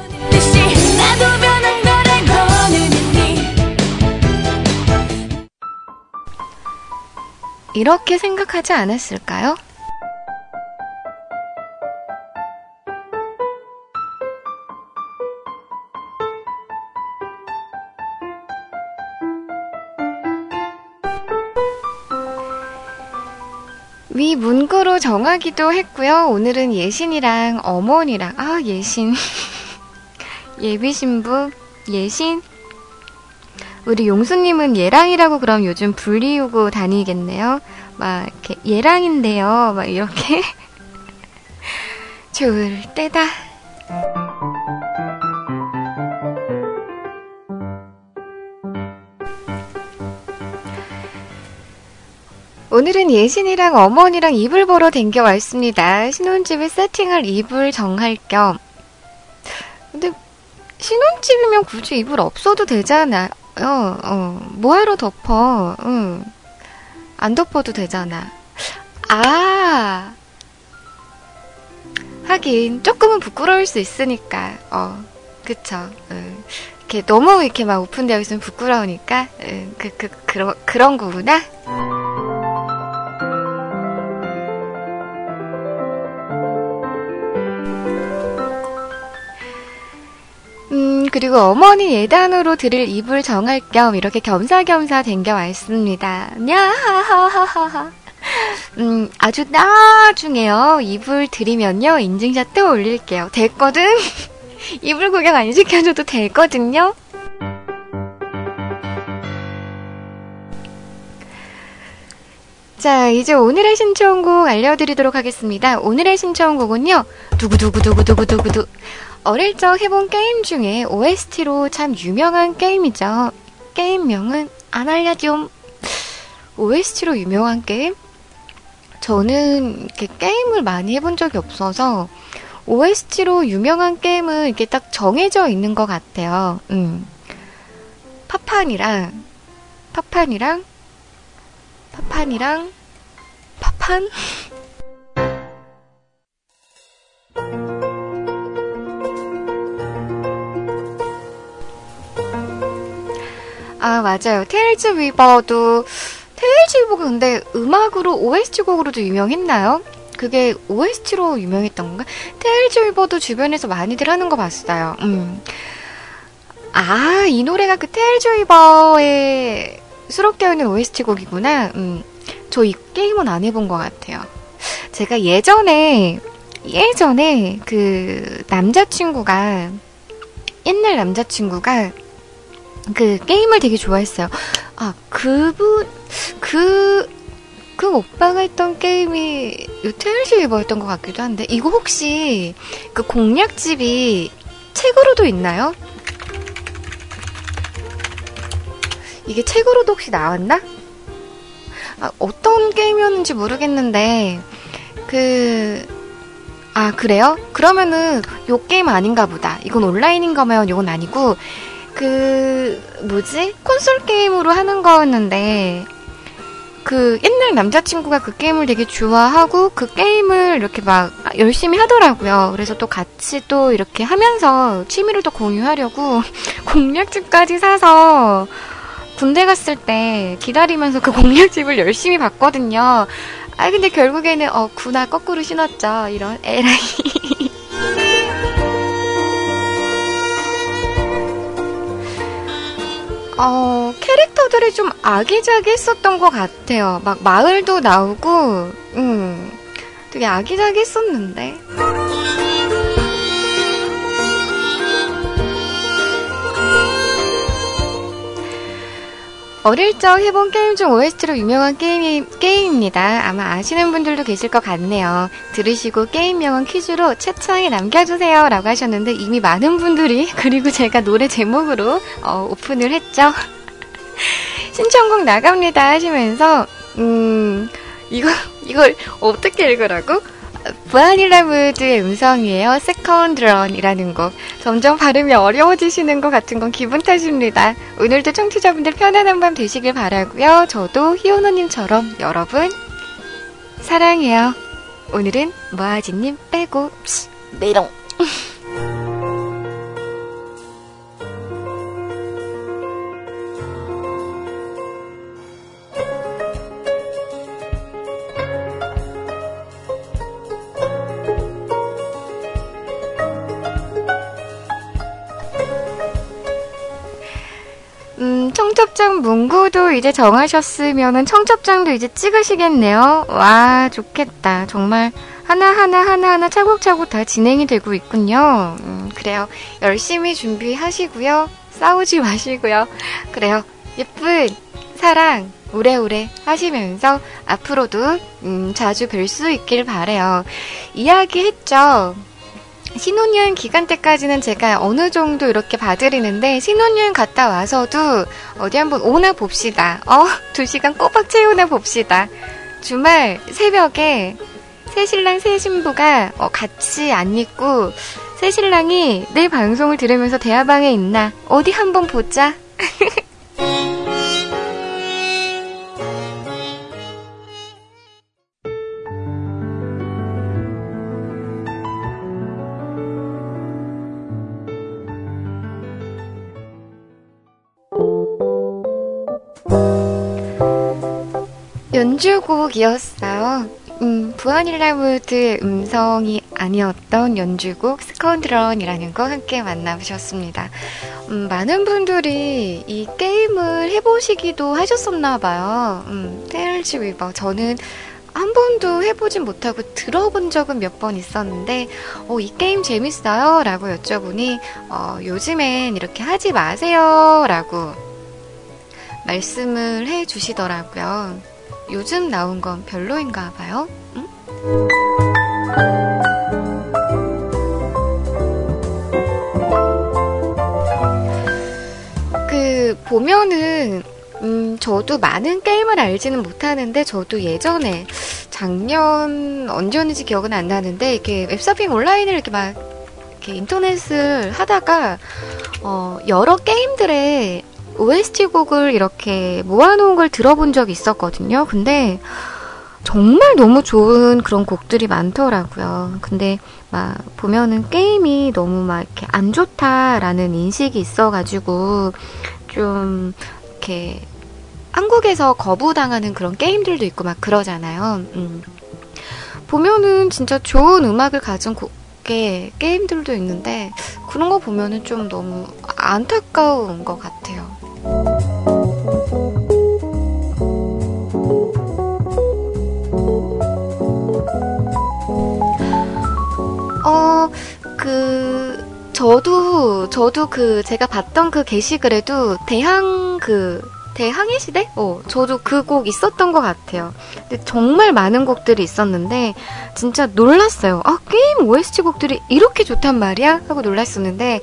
이렇게 생각하지 않았을까요? 위 문구로 정하기도 했고요. 오늘은 예신이랑 어머니랑 아 예신 예비신부 예신 우리 용수님은 예랑이라고 그럼 요즘 불리우고 다니겠네요. 막 이렇게 예랑인데요 막 이렇게 좋을 때다. 오늘은 예신이랑 어머니랑 이불 보러 댕겨 왔습니다. 신혼집에 세팅할 이불 정할 겸. 근데 신혼집이면 굳이 이불 없어도 되잖아요. 어, 뭐하러 덮어? 응. 안 덮어도 되잖아. 아, 하긴 조금은 부끄러울 수 있으니까. 어, 그쵸. 응. 이렇게 너무 이렇게 막 오픈되어 있으면 부끄러우니까. 응, 그, 그, 그런 그런 거구나. 그리고 어머니 예단으로 드릴 이불 정할 겸 이렇게 겸사겸사 댕겨왔습니다. 야하하하하. 음, 아주 나중에요. 이불 드리면요. 인증샷도 올릴게요. 됐거든? 이불 구경 안 시켜줘도 되거든요. 자, 이제 오늘의 신청곡 알려드리도록 하겠습니다. 오늘의 신청곡은요. 두구두구두구두구두구두. 어릴 적 해본 게임 중에 오에스티로 참 유명한 게임이죠. 게임명은 안 알려줌. 오에스티로 유명한 게임? 저는 이렇게 게임을 많이 해본 적이 없어서 오에스티로 유명한 게임은 이렇게 딱 정해져 있는 것 같아요. 음. 파판이랑 파판이랑 파판이랑 파판? 아 맞아요. 테일즈 위버도 테일즈 위버가 근데 음악으로 오에스티곡으로도 유명했나요? 그게 오에스티로 유명했던 건가? 테일즈 위버도 주변에서 많이들 하는 거 봤어요. 음. 아, 이 노래가 그 테일즈 위버에 수록되어 있는 오에스티곡이구나. 음. 저 이 게임은 안 해본 것 같아요. 제가 예전에 예전에 그 남자친구가 옛날 남자친구가 그 게임을 되게 좋아했어요. 아 그분 그, 그 오빠가 했던 게임이 테일즈 위버였던 것 같기도 한데 이거 혹시 그 공략집이 책으로도 있나요? 이게 책으로도 혹시 나왔나? 아, 어떤 게임이었는지 모르겠는데 그... 아 그래요? 그러면은 요 게임 아닌가 보다. 이건 온라인인 거면 요건 아니고 그... 뭐지? 콘솔 게임으로 하는 거였는데 그 옛날 남자친구가 그 게임을 되게 좋아하고 그 게임을 이렇게 막 열심히 하더라고요. 그래서 또 같이 또 이렇게 하면서 취미를 또 공유하려고 공략집까지 사서 군대 갔을 때 기다리면서 그 공략집을 열심히 봤거든요. 아 근데 결국에는 어 군화 거꾸로 신었죠. 이런 에라이. 어, 캐릭터들이 좀 아기자기했었던 것 같아요. 막 마을도 나오고, 음, 되게 아기자기했었는데. 어릴 적 해본 게임 중 오에스티로 유명한 게임이, 게임입니다. 아마 아시는 분들도 계실 것 같네요. 들으시고 게임명은 퀴즈로 채창에 남겨주세요 라고 하셨는데 이미 많은 분들이 그리고 제가 노래 제목으로 어, 오픈을 했죠. 신청곡 나갑니다 하시면서 음... 이거, 이걸 어떻게 읽으라고? 바닐라무드의 음성이에요. 세컨드런이라는 곡. 점점 발음이 어려워지시는 것 같은 건 기분 탓입니다. 오늘도 청취자분들 편안한 밤 되시길 바라고요. 저도 희원호님처럼 여러분 사랑해요. 오늘은 모아지님 빼고 메롱. 청첩장 문구도 이제 정하셨으면 청첩장도 이제 찍으시겠네요. 와 좋겠다. 정말 하나하나 하나하나 차곡차곡 다 진행이 되고 있군요. 음, 그래요. 열심히 준비하시고요. 싸우지 마시고요. 그래요. 예쁜 사랑 오래오래 하시면서 앞으로도 음, 자주 뵐 수 있길 바래요. 이야기했죠. 신혼여행 기간 때까지는 제가 어느 정도 이렇게 봐드리는데 신혼여행 갔다 와서도 어디 한번 오나 봅시다. 어? 두 시간 꼬박 채우나 봅시다. 주말 새벽에 새 신랑 새 신부가 어, 같이 안 있고 새 신랑이 내 방송을 들으면서 대화방에 있나 어디 한번 보자. 연주곡이었어요. 음, 부아닐라무드의 음성이 아니었던 연주곡 스컨드런이라는 거 함께 만나보셨습니다. 음, 많은 분들이 이 게임을 해보시기도 하셨었나봐요. 음, 테일즈 위버 저는 한 번도 해보진 못하고 들어본 적은 몇 번 있었는데 어, 이 게임 재밌어요? 라고 여쭤보니 어, 요즘엔 이렇게 하지 마세요 라고 말씀을 해주시더라고요. 요즘 나온 건 별로인가 봐요. 응? 그 보면은 음, 저도 많은 게임을 알지는 못하는데 저도 예전에 작년 언제였는지 기억은 안 나는데 이렇게 웹서핑 온라인을 이렇게 막 이렇게 인터넷을 하다가 어, 여러 게임들의 오에스티 곡을 이렇게 모아놓은 걸 들어본 적이 있었거든요. 근데 정말 너무 좋은 그런 곡들이 많더라고요. 근데 막 보면은 게임이 너무 막 이렇게 안 좋다라는 인식이 있어가지고 좀 이렇게 한국에서 거부당하는 그런 게임들도 있고 막 그러잖아요. 음. 보면은 진짜 좋은 음악을 가진 곡 게임들도 있는데 그런 거 보면은 좀 너무 안타까운 것 같아요. 어, 그 저도 저도 그 제가 봤던 그 게시글에도 대항 그 대항해 시대? 어, 저도 그 곡 있었던 것 같아요. 근데 정말 많은 곡들이 있었는데 진짜 놀랐어요. 아, 게임 오에스티 곡들이 이렇게 좋단 말이야? 하고 놀랐었는데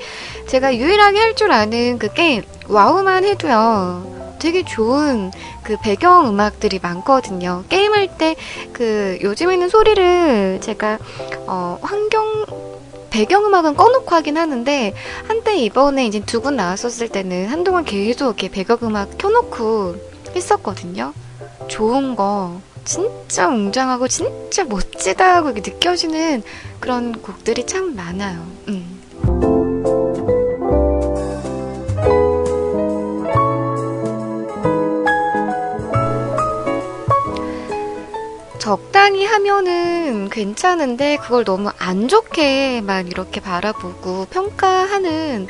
제가 유일하게 할 줄 아는 그 게임 와우만 해도요. 되게 좋은 그 배경 음악들이 많거든요. 게임할 때 그 요즘에는 소리를 제가 어 환경 배경음악은 꺼놓고 하긴 하는데, 한때 이번에 이제 두 분 나왔었을 때는 한동안 계속 이렇게 배경음악 켜놓고 했었거든요. 좋은 거 진짜 웅장하고 진짜 멋지다고 이렇게 느껴지는 그런 곡들이 참 많아요. 음. 적당히 하면은 괜찮은데 그걸 너무 안 좋게 막 이렇게 바라보고 평가하는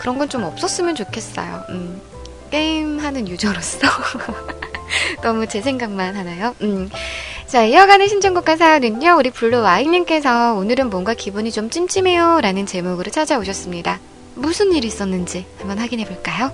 그런 건 좀 없었으면 좋겠어요. 음. 게임하는 유저로서 너무 제 생각만 하나요? 음. 자, 이어가는 신청곡과 사연은요, 우리 블루아이님께서 오늘은 뭔가 기분이 좀 찜찜해요 라는 제목으로 찾아오셨습니다. 무슨 일이 있었는지 한번 확인해볼까요?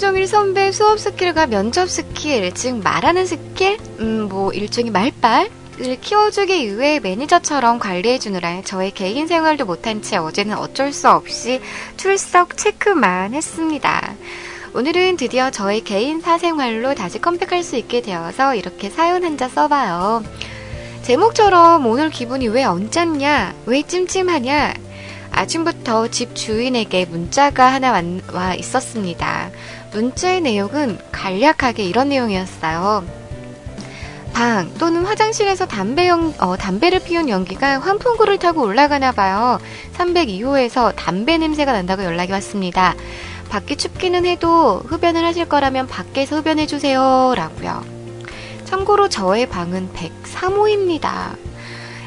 종일 선배 수업 스킬과 면접 스킬, 즉 말하는 스킬, 음, 뭐 일종의 말빨을 키워주기 위해 매니저처럼 관리해주느라 저의 개인 생활도 못한 채 어제는 어쩔 수 없이 출석 체크만 했습니다. 오늘은 드디어 저의 개인 사생활로 다시 컴백할 수 있게 되어서 이렇게 사연 한자 써봐요. 제목처럼 오늘 기분이 왜 언짢냐, 왜 찜찜하냐, 아침부터 집 주인에게 문자가 하나 와 있었습니다. 문자의 내용은 간략하게 이런 내용이었어요. 방 또는 화장실에서 담배 연, 어, 담배를 피운 연기가 환풍구를 타고 올라가나 봐요. 삼백이 호에서 담배 냄새가 난다고 연락이 왔습니다. 밖이 춥기는 해도 흡연을 하실 거라면 밖에서 흡연해주세요 라고요. 참고로 저의 방은 백삼 호입니다.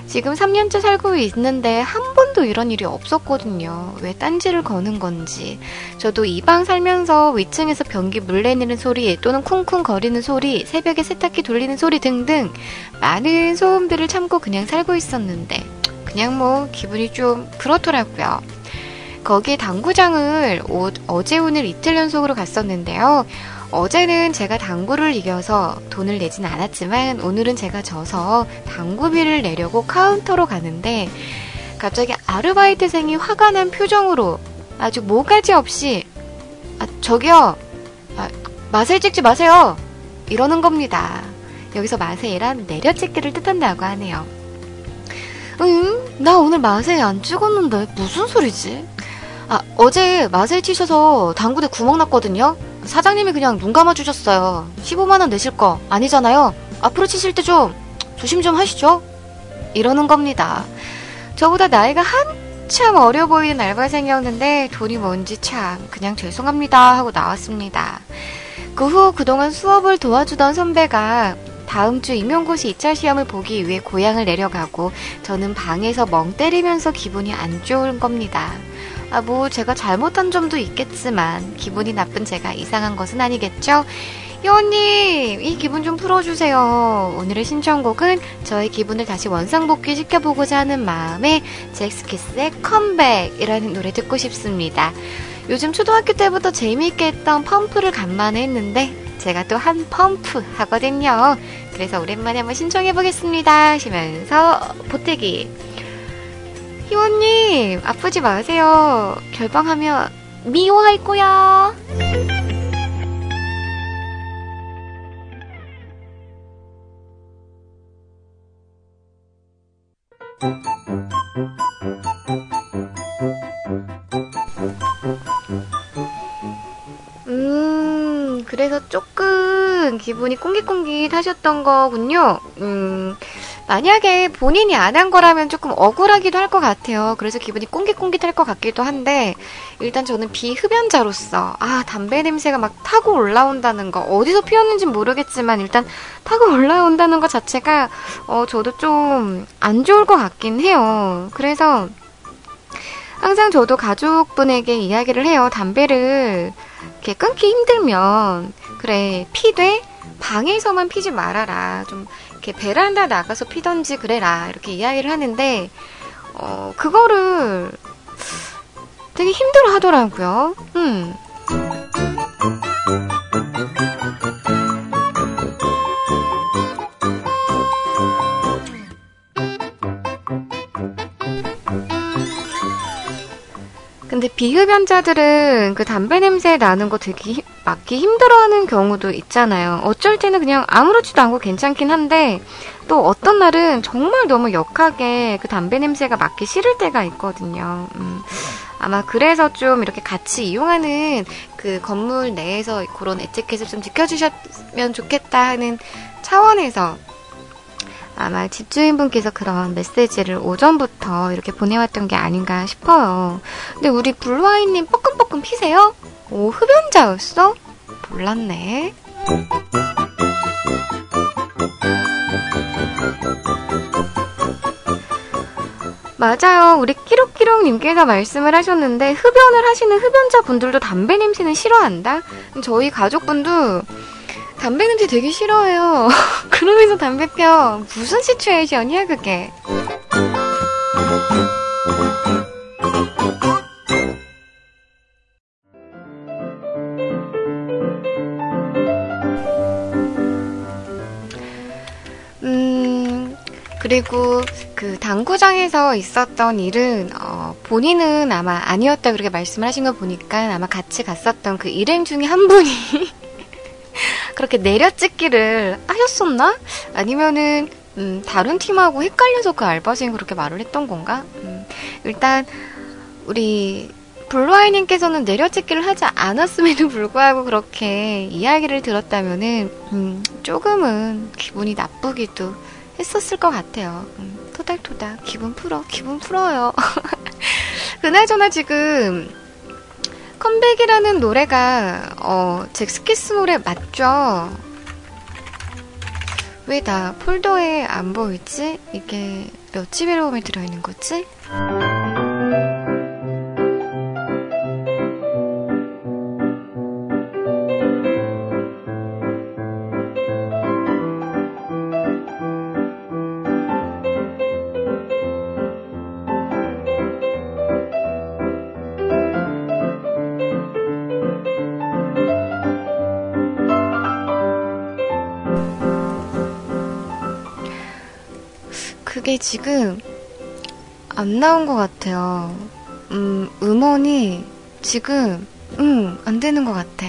지금 삼 년째 살고 있는데 한 번도 이런 일이 없었거든요. 왜 딴지를 거는 건지. 저도 이 방 살면서 위층에서 변기 물 내리는 소리 또는 쿵쿵 거리는 소리, 새벽에 세탁기 돌리는 소리 등등 많은 소음들을 참고 그냥 살고 있었는데 그냥 뭐 기분이 좀 그렇더라고요. 거기에 당구장을 오, 어제 오늘 이틀 연속으로 갔었는데요. 어제는 제가 당구를 이겨서 돈을 내진 않았지만 오늘은 제가 져서 당구비를 내려고 카운터로 가는데 갑자기 아르바이트생이 화가 난 표정으로 아주 모가지 없이 아, 저기요! 아, 마세 찍지 마세요! 이러는 겁니다. 여기서 마세이란 내려찍기를 뜻한다고 하네요. 응? 나 오늘 마세이 안 찍었는데 무슨 소리지? 아, 어제 마세이 치셔서 당구대 구멍 났거든요? 사장님이 그냥 눈 감아주셨어요. 십오만 원 내실 거 아니잖아요. 앞으로 치실 때 좀 조심 좀 하시죠. 이러는 겁니다. 저보다 나이가 한참 어려 보이는 알바생이었는데 돈이 뭔지 참 그냥 죄송합니다 하고 나왔습니다. 그 후 그동안 수업을 도와주던 선배가 다음 주 임용고시 이 차 시험을 보기 위해 고향을 내려가고 저는 방에서 멍 때리면서 기분이 안 좋은 겁니다. 아, 뭐 제가 잘못한 점도 있겠지만 기분이 나쁜 제가 이상한 것은 아니겠죠? 희원님, 이 기분 좀 풀어주세요. 오늘의 신청곡은 저의 기분을 다시 원상복귀 시켜보고자 하는 마음에 잭스키스의 컴백이라는 노래 듣고 싶습니다. 요즘 초등학교 때부터 재미있게 했던 펌프를 간만에 했는데 제가 또 한 펌프 하거든요. 그래서 오랜만에 한번 신청해보겠습니다 하시면서 보태기 희원님, 아프지 마세요. 결방하면 미워할 거야. 음, 그래서 조금 기분이 꽁깃꽁깃하셨던 거군요. 음... 만약에 본인이 안 한 거라면 조금 억울하기도 할 것 같아요. 그래서 기분이 꽁깃꽁깃할 것 같기도 한데 일단 저는 비흡연자로서 아 담배 냄새가 막 타고 올라온다는 거 어디서 피웠는지 모르겠지만 일단 타고 올라온다는 것 자체가 어 저도 좀 안 좋을 것 같긴 해요. 그래서 항상 저도 가족분에게 이야기를 해요. 담배를 이렇게 끊기 힘들면 그래 피되 방에서만 피지 말아라. 좀 이렇게 베란다 나가서 피던지 그래라 이렇게 이야기를 하는데 어 그거를 되게 힘들어 하더라고요. 음. 근데 비흡연자들은 그 담배 냄새 나는 거 되게 맡기 힘들어하는 경우도 있잖아요. 어쩔 때는 그냥 아무렇지도 않고 괜찮긴 한데 또 어떤 날은 정말 너무 역하게 그 담배 냄새가 맡기 싫을 때가 있거든요. 음, 아마 그래서 좀 이렇게 같이 이용하는 그 건물 내에서 그런 에티켓을 좀 지켜주셨으면 좋겠다 하는 차원에서 아마 집주인분께서 그런 메시지를 오전부터 이렇게 보내왔던 게 아닌가 싶어요. 근데 우리 블루아이님 뻐끔뻐끔 피세요? 오, 흡연자였어? 몰랐네. 맞아요. 우리 끼룩끼룩님께서 말씀을 하셨는데 흡연을 하시는 흡연자분들도 담배 냄새는 싫어한다? 저희 가족분도 담배 냄새 되게 싫어해요. 그러면서 담배 펴. 무슨 시츄에이션이야 그게. 음, 그리고 그 당구장에서 있었던 일은 어, 본인은 아마 아니었다 그렇게 말씀을 하신 거 보니까 아마 같이 갔었던 그 일행 중에 한 분이 그렇게 내려찍기를 하셨었나? 아니면은 음, 다른 팀하고 헷갈려서 그 알바생이 그렇게 말을 했던 건가? 음, 일단 우리 블루아이님께서는 내려찍기를 하지 않았음에도 불구하고 그렇게 이야기를 들었다면은 음, 조금은 기분이 나쁘기도 했었을 것 같아요. 음, 토닥토닥 기분 풀어 기분 풀어요. 그나저나 지금 컴백이라는 노래가 어, 잭스키스 노래 맞죠? 왜 나 폴더에 안 보이지? 이게 몇 집 앨범에 들어있는 거지? 이게 지금 안 나온 것 같아요. 음, 음원이 지금 음, 안 되는 것 같아.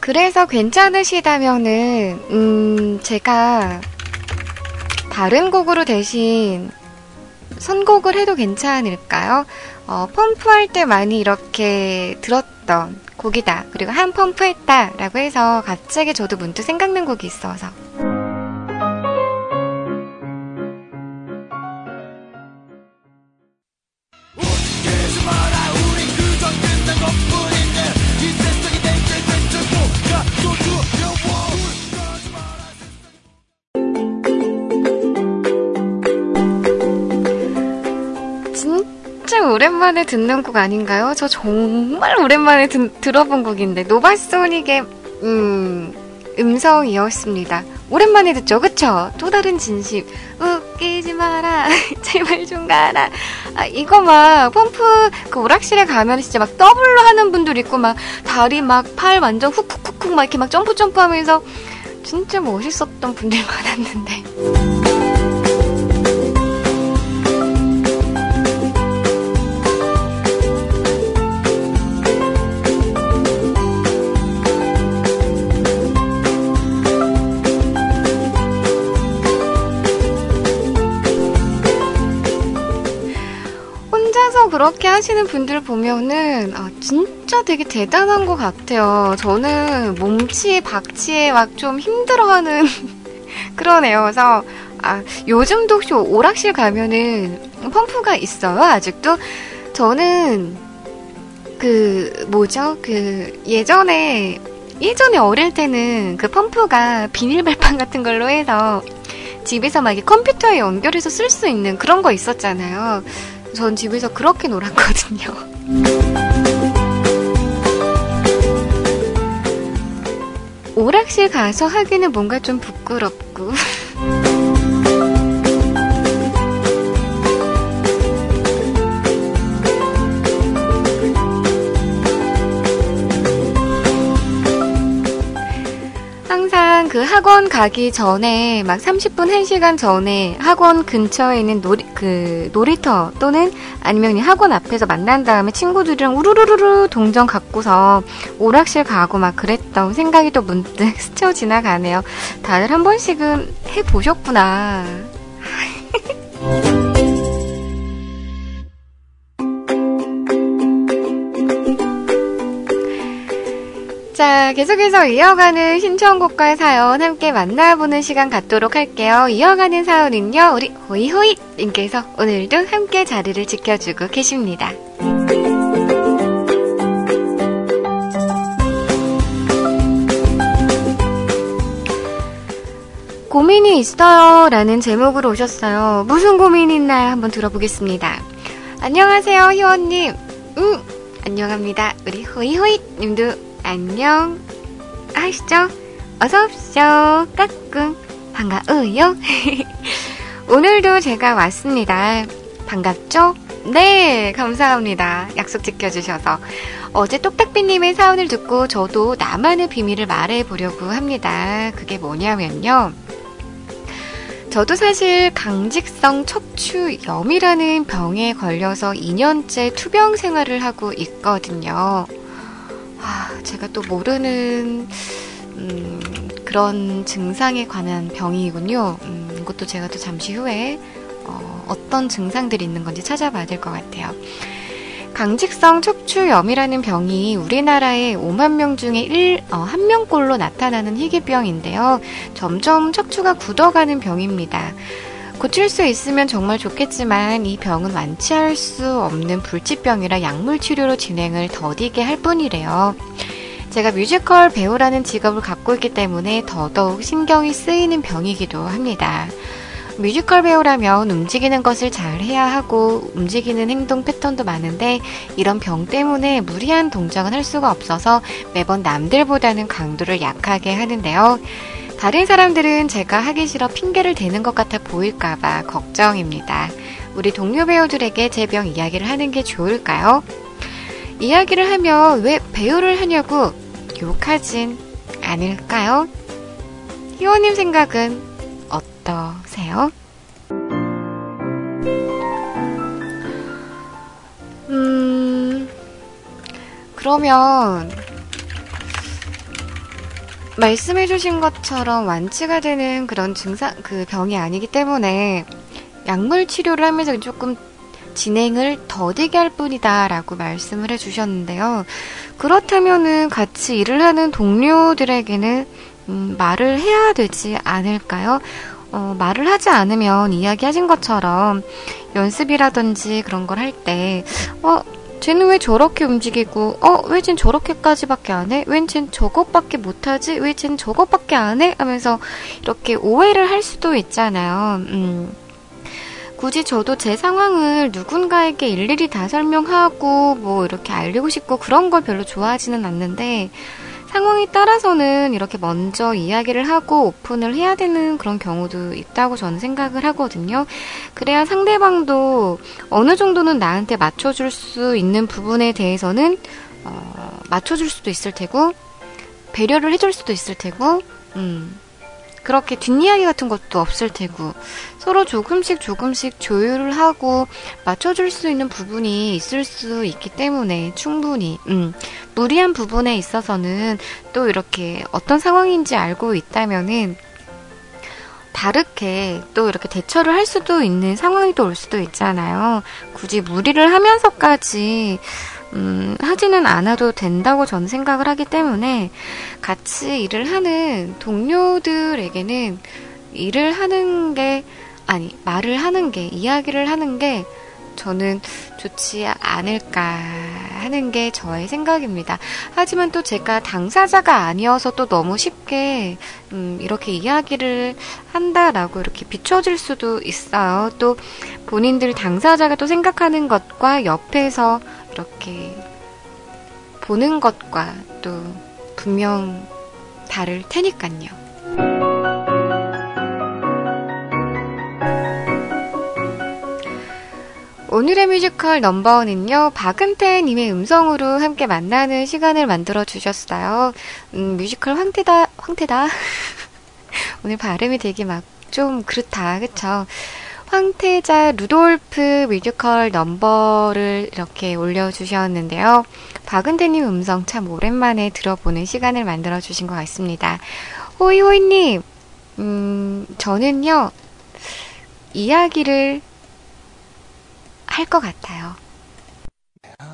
그래서 괜찮으시다면은 음, 제가 다른 곡으로 대신 선곡을 해도 괜찮을까요? 어, 펌프할 때 많이 이렇게 들었던 곡이다. 그리고 한 펌프했다 라고 해서 갑자기 저도 문득 생각난 곡이 있어서 오랜만에 듣는 곡 아닌가요? 저 정말 오랜만에 드, 들어본 곡인데 노바소닉의 음, 음성이었습니다. 오랜만에 듣죠? 그쵸? 또 다른 진심 웃기지 마라 제발 좀 가라. 아, 이거 막 펌프 그 오락실에 가면 진짜 막 더블로 하는 분들 있고 막 다리 막 팔 완전 훅훅훅훅 막 이렇게 막 점프 점프 하면서 진짜 멋있었던 분들 많았는데 활동 그렇게 하시는 분들 보면은 아, 진짜 되게 대단한 것 같아요. 저는 몸치에 박치에 막 좀 힘들어하는 그러네요. 그래서 아, 요즘도 혹시 오락실 가면은 펌프가 있어요? 아직도? 저는 그 뭐죠? 그 예전에 예전에 어릴 때는 그 펌프가 비닐발판 같은 걸로 해서 집에서 막 컴퓨터에 연결해서 쓸 수 있는 그런 거 있었잖아요. 전 집에서 그렇게 놀았거든요. 오락실 가서 하기는 뭔가 좀 부끄럽고 항상 그 학원 가기 전에 막 삼십 분, 한 시간 전에 학원 근처에 있는 놀이, 그 놀이터 또는 아니면 학원 앞에서 만난 다음에 친구들이랑 우르르르 동전 갖고서 오락실 가고 막 그랬던 생각이 또 문득 스쳐 지나가네요. 다들 한 번씩은 해보셨구나. 자, 계속해서 이어가는 신청곡과 사연 함께 만나보는 시간 갖도록 할게요. 이어가는 사연은요, 우리 호이호이 님께서 오늘도 함께 자리를 지켜주고 계십니다. 고민이 있어요 라는 제목으로 오셨어요. 무슨 고민이 있나요? 한번 들어보겠습니다. 안녕하세요, 희원님. 음, 안녕합니다. 우리 호이호이 님도 안녕 하시죠? 어서오십시오. 까꿍 반가워요. 오늘도 제가 왔습니다. 반갑죠? 네, 감사합니다. 약속 지켜주셔서. 어제 똑딱비님의 사연을 듣고 저도 나만의 비밀을 말해보려고 합니다. 그게 뭐냐면요, 저도 사실 강직성 척추염이라는 병에 걸려서 이 년째 투병 생활을 하고 있거든요. 아, 제가 또 모르는 음, 그런 증상에 관한 병이군요. 음, 이것도 제가 또 잠시 후에 어, 어떤 증상들이 있는 건지 찾아봐야 될 것 같아요. 강직성 척추염이라는 병이 우리나라의 오만 명 중에 일, 어, 한 명꼴로 나타나는 희귀병인데요. 점점 척추가 굳어가는 병입니다. 고칠 수 있으면 정말 좋겠지만 이 병은 완치할 수 없는 불치병이라 약물 치료로 진행을 더디게 할 뿐이래요. 제가 뮤지컬 배우라는 직업을 갖고 있기 때문에 더더욱 신경이 쓰이는 병이기도 합니다. 뮤지컬 배우라면 움직이는 것을 잘 해야 하고 움직이는 행동 패턴도 많은데 이런 병 때문에 무리한 동작은 할 수가 없어서 매번 남들보다는 강도를 약하게 하는데요. 다른 사람들은 제가 하기 싫어 핑계를 대는 것 같아 보일까봐 걱정입니다. 우리 동료 배우들에게 제 병 이야기를 하는 게 좋을까요? 이야기를 하면 왜 배우를 하냐고 욕하진 않을까요? 희원님 생각은 어떠세요? 음... 그러면... 말씀해주신 것처럼 완치가 되는 그런 증상, 그 병이 아니기 때문에 약물 치료를 하면서 조금 진행을 더디게 할 뿐이다 라고 말씀을 해주셨는데요. 그렇다면은 같이 일을 하는 동료들에게는 음, 말을 해야 되지 않을까요? 어, 말을 하지 않으면 이야기하신 것처럼 연습이라든지 그런 걸 할 때 어? 쟤는 왜 저렇게 움직이고 어? 왜 쟤는 저렇게까지밖에 안 해? 왜 쟤는 저것밖에 못하지? 왜 쟤는 저것밖에 안 해? 하면서 이렇게 오해를 할 수도 있잖아요. 음. 굳이 저도 제 상황을 누군가에게 일일이 다 설명하고 뭐 이렇게 알리고 싶고 그런 걸 별로 좋아하지는 않는데 상황에 따라서는 이렇게 먼저 이야기를 하고 오픈을 해야 되는 그런 경우도 있다고 저는 생각을 하거든요. 그래야 상대방도 어느 정도는 나한테 맞춰줄 수 있는 부분에 대해서는 어, 맞춰줄 수도 있을 테고 배려를 해줄 수도 있을 테고 음, 그렇게 뒷이야기 같은 것도 없을 테고 서로 조금씩 조금씩 조율을 하고 맞춰줄 수 있는 부분이 있을 수 있기 때문에 충분히 음, 무리한 부분에 있어서는 또 이렇게 어떤 상황인지 알고 있다면은 다르게 또 이렇게 대처를 할 수도 있는 상황이 또 올 수도 있잖아요. 굳이 무리를 하면서까지 음, 하지는 않아도 된다고 저는 생각을 하기 때문에 같이 일을 하는 동료들에게는 일을 하는 게 아니 말을 하는 게 이야기를 하는 게 저는 좋지 않을까 하는 게 저의 생각입니다. 하지만 또 제가 당사자가 아니어서 또 너무 쉽게 음, 이렇게 이야기를 한다라고 이렇게 비춰질 수도 있어요. 또 본인들 당사자가 또 생각하는 것과 옆에서 이렇게 보는 것과 또 분명 다를 테니까요. 오늘의 뮤지컬 넘버원은요, 박은태 님의 음성으로 함께 만나는 시간을 만들어주셨어요. 음, 뮤지컬 황태다, 황태다. 오늘 발음이 되게 막 좀 그렇다, 그쵸? 황태자 루돌프 뮤지컬 넘버를 이렇게 올려주셨는데요. 박은태 님 음성 참 오랜만에 들어보는 시간을 만들어주신 것 같습니다. 호이호이 님, 음, 저는요, 이야기를 할 것 같아요. 내 안에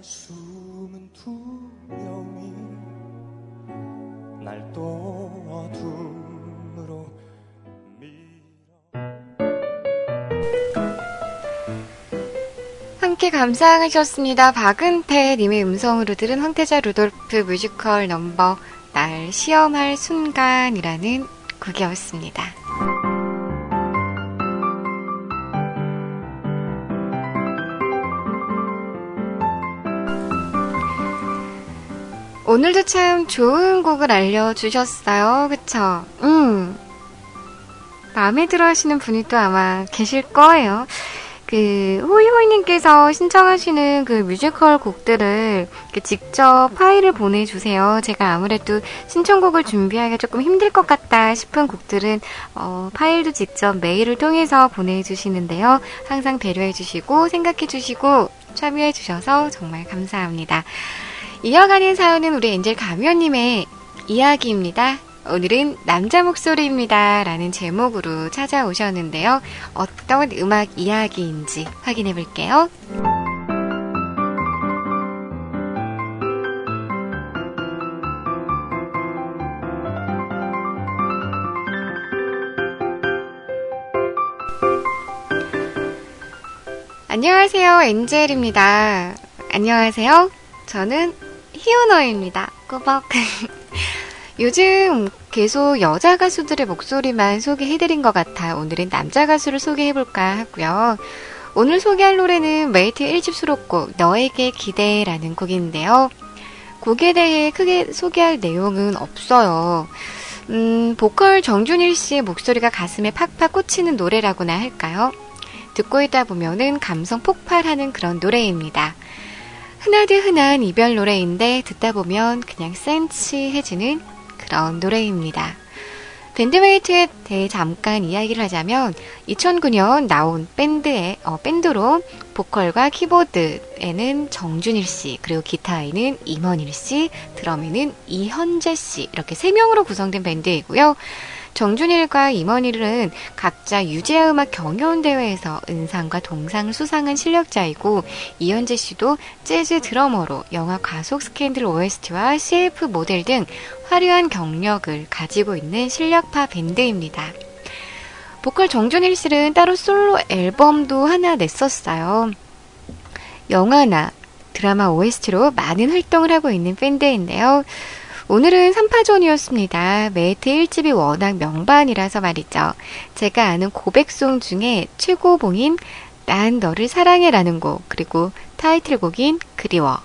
숨은 투명이 날 또 어둠으로 밀어. 함께 감상하셨습니다. 박은태 님의 음성으로 들은 황태자 루돌프 뮤지컬 넘버 날 시험할 순간이라는 곡이었습니다. 오늘도 참 좋은 곡을 알려주셨어요. 그쵸? 음. 마음에 들어 하시는 분이 또 아마 계실 거예요. 그, 호이호이님께서 신청하시는 그 뮤지컬 곡들을 직접 파일을 보내주세요. 제가 아무래도 신청곡을 준비하기가 조금 힘들 것 같다 싶은 곡들은, 어, 파일도 직접 메일을 통해서 보내주시는데요. 항상 배려해주시고, 생각해주시고, 참여해주셔서 정말 감사합니다. 이어가는 사연은 우리 엔젤 가면님의 이야기입니다. 오늘은 남자 목소리입니다. 라는 제목으로 찾아오셨는데요. 어떤 음악 이야기인지 확인해 볼게요. 안녕하세요. 엔젤입니다. 안녕하세요. 저는 희은어입니다. 꾸벅. 요즘 계속 여자 가수들의 목소리만 소개해드린 것 같아 오늘은 남자 가수를 소개해볼까 하고요. 오늘 소개할 노래는 메이트 일 집 수록곡 너에게 기대라는 곡인데요. 곡에 대해 크게 소개할 내용은 없어요. 음, 보컬 정준일 씨의 목소리가 가슴에 팍팍 꽂히는 노래라고나 할까요? 듣고 있다 보면은 감성 폭발하는 그런 노래입니다. 흔하디 흔한 이별 노래인데 듣다 보면 그냥 센치해지는 그런 노래입니다. 밴드메이트에 대해 잠깐 이야기를 하자면 이천구 년 나온 밴드에, 어, 밴드로 보컬과 키보드에는 정준일 씨, 그리고 기타에는 임원일 씨, 드럼에는 이현재 씨 이렇게 세 명으로 구성된 밴드이고요. 정준일과 임원일은 각자 유재하 음악 경연대회에서 은상과 동상을 수상한 실력자이고 이현재 씨도 재즈 드러머로 영화 과속 스캔들 오에스티와 씨에프 모델 등 화려한 경력을 가지고 있는 실력파 밴드입니다. 보컬 정준일 씨는 따로 솔로 앨범도 하나 냈었어요. 영화나 드라마 오에스티로 많은 활동을 하고 있는 밴드인데요. 오늘은 삼 파전이었습니다. 메이트 일 집이 워낙 명반이라서 말이죠. 제가 아는 고백송 중에 최고봉인 난 너를 사랑해라는 곡, 그리고 타이틀곡인 그리워,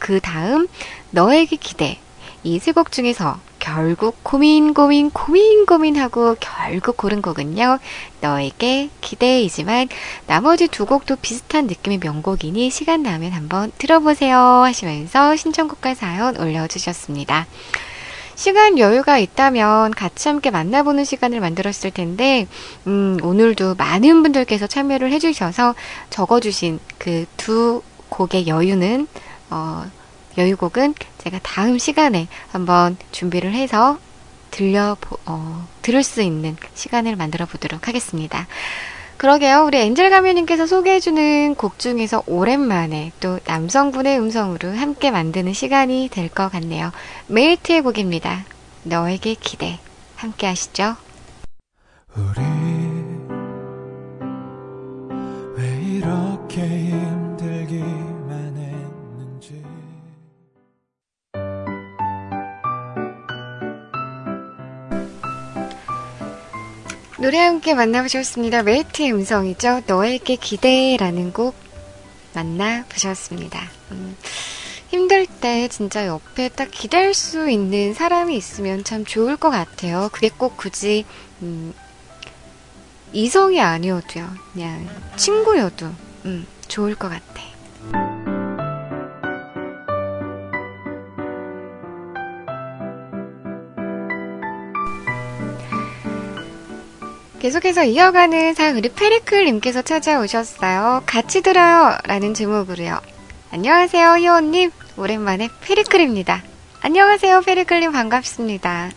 그 다음 너에게 기대, 이 세 곡 중에서 결국 고민 고민 고민 고민하고 결국 고른 곡은요, 너에게 기대이지만 나머지 두 곡도 비슷한 느낌의 명곡이니 시간 나면 한번 들어보세요 하시면서 신청곡과 사연 올려주셨습니다. 시간 여유가 있다면 같이 함께 만나보는 시간을 만들었을 텐데 음, 오늘도 많은 분들께서 참여를 해주셔서 적어주신 그 두 곡의 여유는 어, 여유곡은 제가 다음 시간에 한번 준비를 해서 들려 어, 들을 수 있는 시간을 만들어 보도록 하겠습니다. 그러게요. 우리 엔젤 가미님께서 소개해주는 곡 중에서 오랜만에 또 남성분의 음성으로 함께 만드는 시간이 될 것 같네요. 메이트의 곡입니다. 너에게 기대. 함께 하시죠. 우리 왜 이렇게 힘들기만 했는지. 노래 함께 만나보셨습니다. 메이트의 음성이죠. 너에게 기대라는 곡 만나보셨습니다. 음, 힘들 때 진짜 옆에 딱 기댈 수 있는 사람이 있으면 참 좋을 것 같아요. 그게 꼭 굳이 음, 이성이 아니어도요. 그냥 친구여도 음, 좋을 것 같아. 계속해서 이어가는 사연, 우리 페리클 님께서 찾아오셨어요. 같이 들어요 라는 제목으로요. 안녕하세요 희원님, 오랜만에 페리클입니다. 안녕하세요 페리클님, 반갑습니다.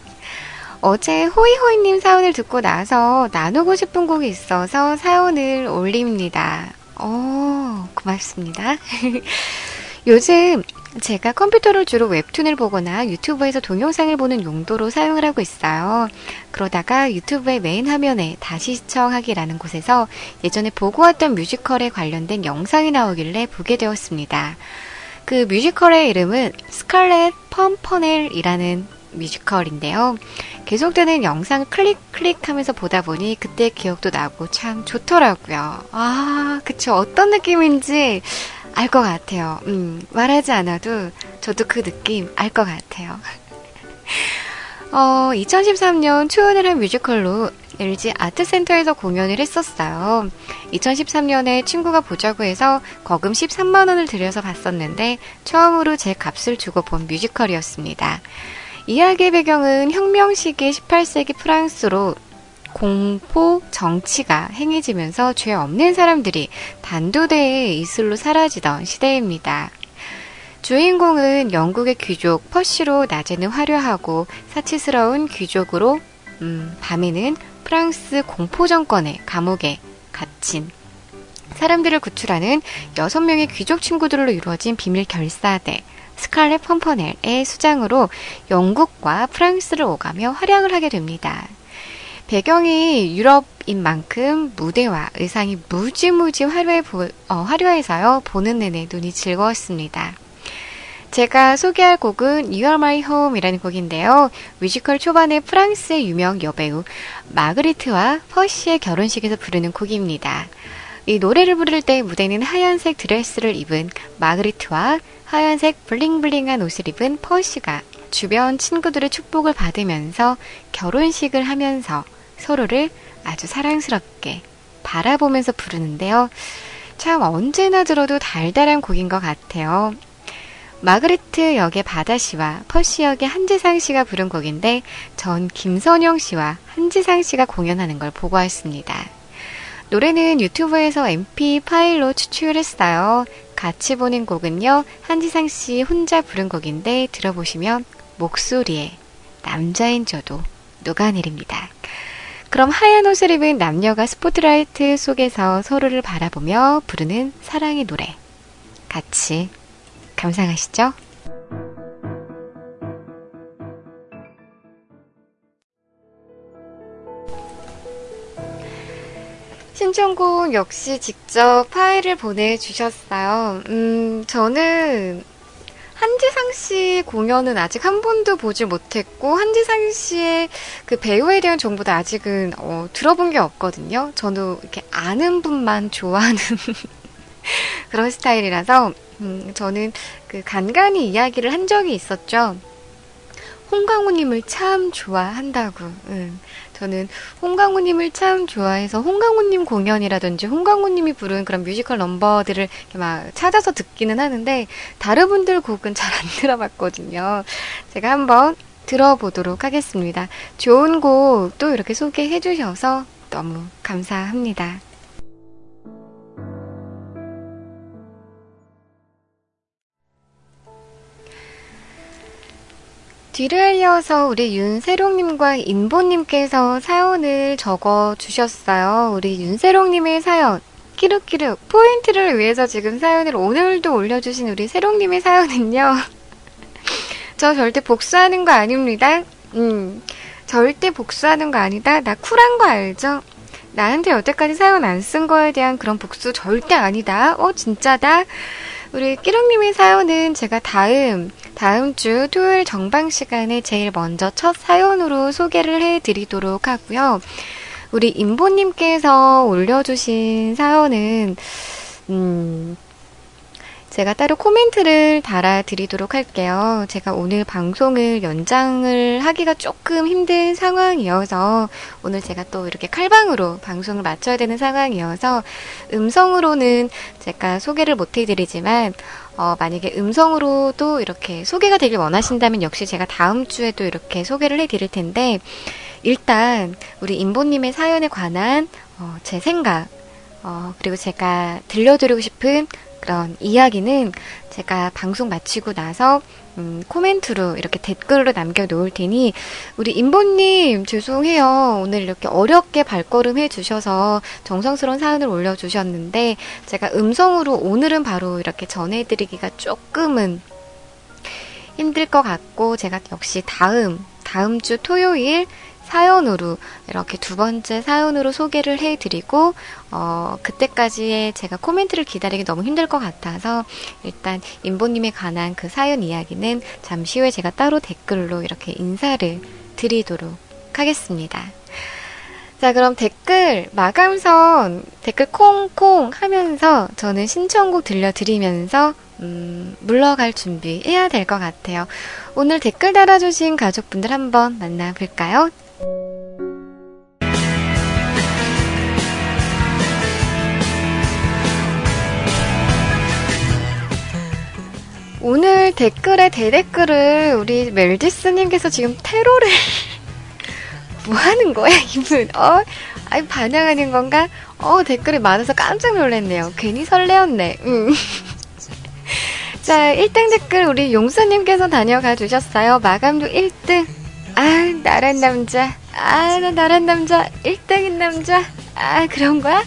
어제 호이호이님 사연을 듣고 나서 나누고 싶은 곡이 있어서 사연을 올립니다. 오, 고맙습니다. 요즘 제가 컴퓨터를 주로 웹툰을 보거나 유튜브에서 동영상을 보는 용도로 사용을 하고 있어요. 그러다가 유튜브의 메인 화면에 다시 시청하기라는 곳에서 예전에 보고 왔던 뮤지컬에 관련된 영상이 나오길래 보게 되었습니다. 그 뮤지컬의 이름은 스칼렛 펌퍼넬이라는 뮤지컬인데요. 계속되는 영상 클릭 클릭 하면서 보다 보니 그때 기억도 나고 참 좋더라고요. 아, 그쵸. 어떤 느낌인지 알 것 같아요. 음, 말하지 않아도 저도 그 느낌 알 것 같아요. 어, 이천십삼 년 초연을 한 뮤지컬로 엘지 아트센터에서 공연을 했었어요. 이천십삼 년에 친구가 보자고 해서 거금 십삼만 원을 들여서 봤었는데 처음으로 제 값을 주고 본 뮤지컬이었습니다. 이야기의 배경은 혁명 시기 십팔 세기 프랑스로 공포 정치가 행해지면서 죄 없는 사람들이 반도대의 이슬로 사라지던 시대입니다. 주인공은 영국의 귀족 퍼시로 낮에는 화려하고 사치스러운 귀족으로 음, 밤에는 프랑스 공포 정권의 감옥에 갇힌 사람들을 구출하는 여섯 명의 귀족 친구들로 이루어진 비밀 결사대 스칼렛 펌퍼넬의 수장으로 영국과 프랑스를 오가며 활약을 하게 됩니다. 배경이 유럽인 만큼 무대와 의상이 무지무지 화려해 보, 어, 화려해서요. 보는 내내 눈이 즐거웠습니다. 제가 소개할 곡은 You Are My Home 이라는 곡인데요. 뮤지컬 초반에 프랑스의 유명 여배우 마그리트와 퍼시의 결혼식에서 부르는 곡입니다. 이 노래를 부를 때 무대는 하얀색 드레스를 입은 마그리트와 하얀색 블링블링한 옷을 입은 퍼시가 주변 친구들의 축복을 받으면서 결혼식을 하면서 서로를 아주 사랑스럽게 바라보면서 부르는데요. 참 언제나 들어도 달달한 곡인 것 같아요. 마그리트 역의 바다씨와 퍼시 역의 한지상씨가 부른 곡인데 전 김선영씨와 한지상씨가 공연하는 걸 보고 왔습니다. 노래는 유튜브에서 엠피 파일로 추출을 했어요. 같이 보는 곡은요, 한지상씨 혼자 부른 곡인데 들어보시면 목소리에 남자인 저도 녹아내립니다. 그럼 하얀 옷을 입은 남녀가 스포트라이트 속에서 서로를 바라보며 부르는 사랑의 노래 같이 감상하시죠. 신청곡 역시 직접 파일을 보내주셨어요. 음, 저는 한지상씨 공연은 아직 한 번도 보지 못했고 한지상씨의 그 배우에 대한 정보도 아직은 어, 들어본 게 없거든요. 저도 이렇게 아는 분만 좋아하는 그런 스타일이라서 음, 저는 그 간간히 이야기를 한 적이 있었죠. 홍강호님을 참 좋아한다고. 음. 저는 홍강호님을 참 좋아해서 홍강호님 공연이라든지 홍강호님이 부른 그런 뮤지컬 넘버들을 막 찾아서 듣기는 하는데 다른 분들 곡은 잘 안 들어봤거든요. 제가 한번 들어보도록 하겠습니다. 좋은 곡 또 이렇게 소개해 주셔서 너무 감사합니다. 뒤를 이어서 우리 윤세롱님과 인보님께서 사연을 적어주셨어요. 우리 윤세롱님의 사연 끼룩끼룩 포인트를 위해서 지금 사연을 오늘도 올려주신 우리 세롱님의 사연은요. 저 절대 복수하는 거 아닙니다. 음, 절대 복수하는 거 아니다. 나 쿨한 거 알죠? 나한테 여태까지 사연 안 쓴 거에 대한 그런 복수 절대 아니다. 어, 진짜다. 우리 끼룩님의 사연은 제가 다음 다음 주 토요일 정방 시간에 제일 먼저 첫 사연으로 소개를 해드리도록 하고요. 우리 임보님께서 올려주신 사연은 음, 제가 따로 코멘트를 달아드리도록 할게요. 제가 오늘 방송을 연장을 하기가 조금 힘든 상황이어서 오늘 제가 또 이렇게 칼방으로 방송을 마쳐야 되는 상황이어서 음성으로는 제가 소개를 못 해드리지만 어, 만약에 음성으로도 이렇게 소개가 되길 원하신다면 역시 제가 다음 주에도 이렇게 소개를 해드릴 텐데 일단 우리 임보님의 사연에 관한 어, 제 생각 어, 그리고 제가 들려드리고 싶은 그런 이야기는 제가 방송 마치고 나서 음, 코멘트로 이렇게 댓글로 남겨놓을 테니 우리 임보님 죄송해요. 오늘 이렇게 어렵게 발걸음 해주셔서 정성스러운 사연을 올려주셨는데 제가 음성으로 오늘은 바로 이렇게 전해드리기가 조금은 힘들 것 같고 제가 역시 다음 다음 주 토요일 사연으로 이렇게 두 번째 사연으로 소개를 해드리고 어, 그때까지의 제가 코멘트를 기다리기 너무 힘들 것 같아서 일단 임보님에 관한 그 사연 이야기는 잠시 후에 제가 따로 댓글로 이렇게 인사를 드리도록 하겠습니다. 자, 그럼 댓글 마감선 댓글 콩콩 하면서 저는 신청곡 들려드리면서 음, 물러갈 준비해야 될 것 같아요. 오늘 댓글 달아주신 가족분들 한번 만나볼까요? 오늘 댓글에 대댓글을 우리 멜디스님께서 지금 테러를 뭐 하는 거야 이분? 어, 아니 반항하는 건가? 어, 댓글이 많아서 깜짝 놀랐네요. 괜히 설레었네. 음. 자, 일 등 댓글 우리 용수님께서 다녀가 주셨어요. 마감도 일 등. 아, 나란 남자. 아, 나 나란 남자. 일 등인 남자. 아, 그런 거야?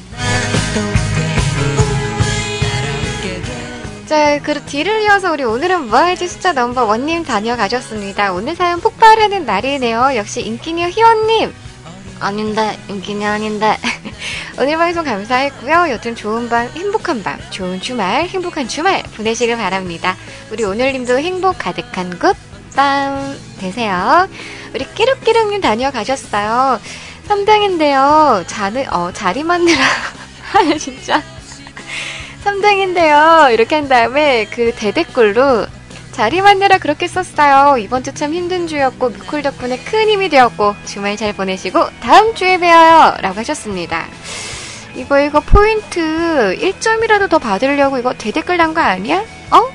자, 그 뒤를 이어서 우리 오늘은 뭐할지 숫자 넘버 원님 다녀가셨습니다. 오늘 사연 폭발하는 날이네요. 역시 인기녀 희원님. 아닌데, 인기녀 아닌데. 오늘 방송 감사했고요. 여튼 좋은 밤, 행복한 밤, 좋은 주말, 행복한 주말 보내시길 바랍니다. 우리 오늘님도 행복 가득한 굿밤 되세요. 우리 끼룩끼룩님 다녀가셨어요. 삼 등인데요. 자는, 어, 자리 만느라. 아, 진짜. 삼 등인데요. 이렇게 한 다음에 그 대댓글로 자리 만느라 그렇게 썼어요. 이번 주 참 힘든 주였고 뮤클 덕분에 큰 힘이 되었고 주말 잘 보내시고 다음 주에 뵈어요. 라고 하셨습니다. 이거 이거 포인트 일 점이라도 더 받으려고 이거 대댓글 난 거 아니야? 어?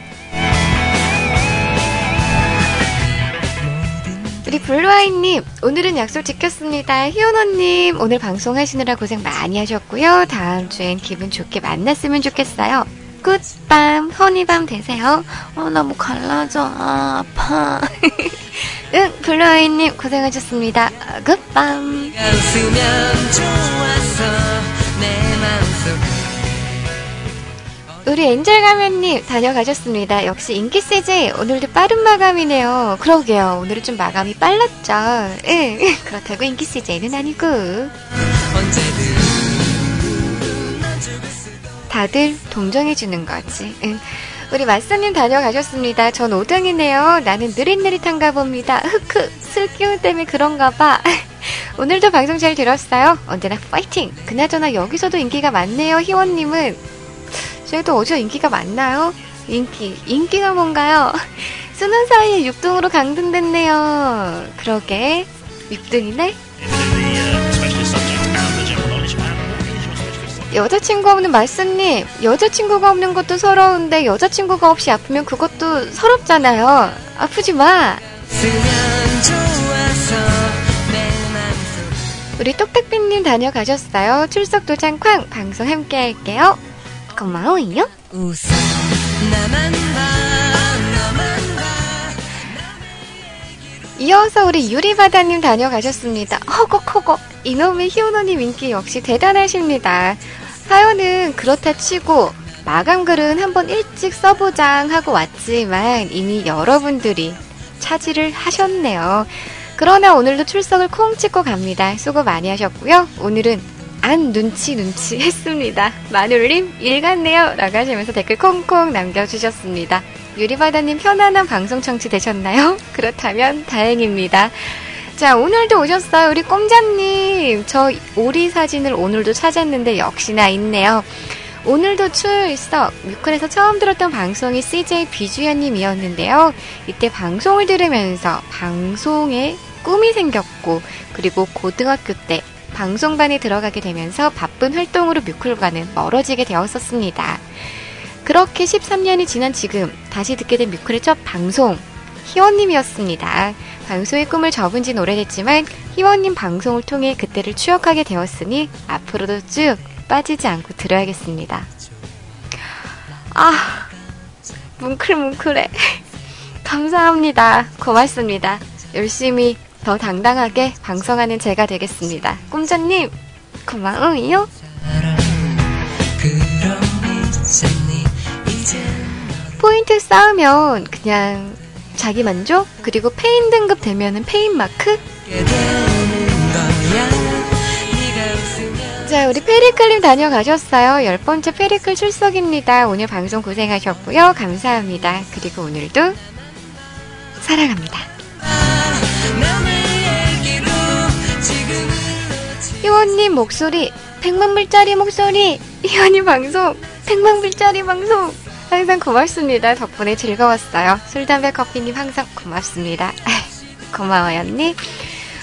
우리 블루아이님 오늘은 약속 지켰습니다. 희원언님 오늘 방송하시느라 고생 많이 하셨고요. 다음 주엔 기분 좋게 만났으면 좋겠어요. 굿밤 허니밤 되세요. 어, 나 뭐 갈라져. 아, 아파. 응, 블루아이님 고생하셨습니다. 굿밤. 우리 엔젤 가면님 다녀가셨습니다. 역시 인기 씨제 오늘도 빠른 마감이네요. 그러게요. 오늘은 좀 마감이 빨랐죠. 응. 그렇다고 인기 씨제는 아니고. 다들 동정해주는 거지. 응. 우리 마스님 다녀가셨습니다. 전 오 등이네요. 나는 느릿느릿한가 봅니다. 흑흑. 술 기운 때문에 그런가 봐. 오늘도 방송 잘 들었어요. 언제나 파이팅. 그나저나 여기서도 인기가 많네요. 희원님은. 저희도 어디서 인기가 많나요? 인기, 인기가 뭔가요? 쓰는 사이에 육 등으로 강등됐네요. 그러게, 육 등이네? 여자친구 없는 말씀님, 여자친구가 없는 것도 서러운데 여자친구가 없이 아프면 그것도 서럽잖아요. 아프지 마. 우리 똑딱비님 다녀가셨어요. 출석 도장 쾅! 방송 함께 할게요. 고마워요. 이어서 우리 유리바다님 다녀가셨습니다. 허걱허걱 이놈의 희원언님 인기 역시 대단하십니다. 사연은 그렇다 치고 마감글은 한번 일찍 써보장 하고 왔지만 이미 여러분들이 차지를 하셨네요. 그러나 오늘도 출석을 콩 찍고 갑니다. 수고 많이 하셨고요. 오늘은 안 눈치 눈치 했습니다. 마눌님 일 같네요 라고 하시면서 댓글 콩콩 남겨주셨습니다. 유리바다님 편안한 방송 청취 되셨나요? 그렇다면 다행입니다. 자, 오늘도 오셨어요. 우리 꿈자님, 저 오리 사진을 오늘도 찾았는데 역시나 있네요. 오늘도 출석, 뮤클에서 처음 들었던 방송이 씨제이 비주연님이었는데요. 이때 방송을 들으면서 방송에 꿈이 생겼고, 그리고 고등학교 때 방송반에 들어가게 되면서 바쁜 활동으로 뮤클과는 멀어지게 되었었습니다. 그렇게 십삼 년이 지난 지금 다시 듣게 된 뮤클의 첫 방송, 희원님이었습니다. 방송의 꿈을 접은 지는 오래됐지만 희원님 방송을 통해 그때를 추억하게 되었으니 앞으로도 쭉 빠지지 않고 들어야겠습니다. 아, 뭉클뭉클해. 감사합니다. 고맙습니다. 열심히 더 당당하게 방송하는 제가 되겠습니다. 꿈자님 고마워요. 포인트 쌓으면 그냥 자기 만족? 그리고 페인 등급 되면은 페인 마크? 자, 우리 페리클님 다녀가셨어요. 열 번째 페리클 출석입니다. 오늘 방송 고생하셨고요. 감사합니다. 그리고 오늘도 사랑합니다. 희원님 목소리, 백만 불짜리 목소리, 희원님 방송, 백만 불짜리 방송. 항상 고맙습니다. 덕분에 즐거웠어요. 술담배커피님 항상 고맙습니다. 고마워요 언니.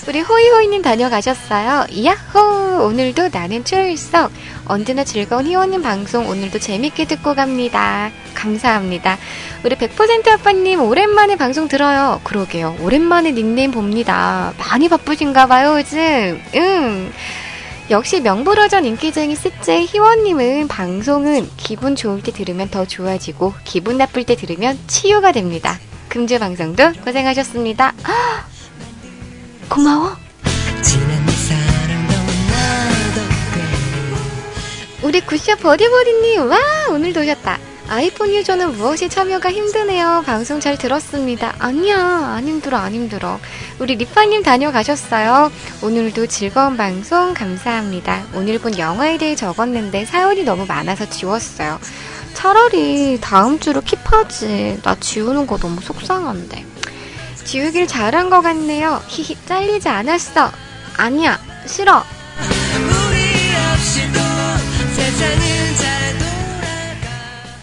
우리 호이호이님 다녀가셨어요. 야호! 오늘도 나는 출석! 언제나 즐거운 희원님 방송 오늘도 재밌게 듣고 갑니다. 감사합니다. 우리 백 퍼센트 아빠님 오랜만에 방송 들어요. 그러게요. 오랜만에 닉네임 봅니다. 많이 바쁘신가봐요 요즘. 응! 역시 명불허전 인기쟁이 씨제이 희원님은 방송은 기분 좋을 때 들으면 더 좋아지고 기분 나쁠 때 들으면 치유가 됩니다. 금주 방송도 고생하셨습니다. 허! 고마워. 우리 굿샷 버디버디님, 와 오늘도 오셨다. 아이폰 유저는 무엇이 참여가 힘드네요. 방송 잘 들었습니다. 아니야, 안 힘들어, 안 힘들어. 우리 리파님 다녀가셨어요. 오늘도 즐거운 방송 감사합니다. 오늘 본 영화에 대해 적었는데 사연이 너무 많아서 지웠어요. 차라리 다음 주로 킵하지. 나 지우는 거 너무 속상한데. 지우길 잘한 것 같네요. 히히, 잘리지 않았어. 아니야, 싫어.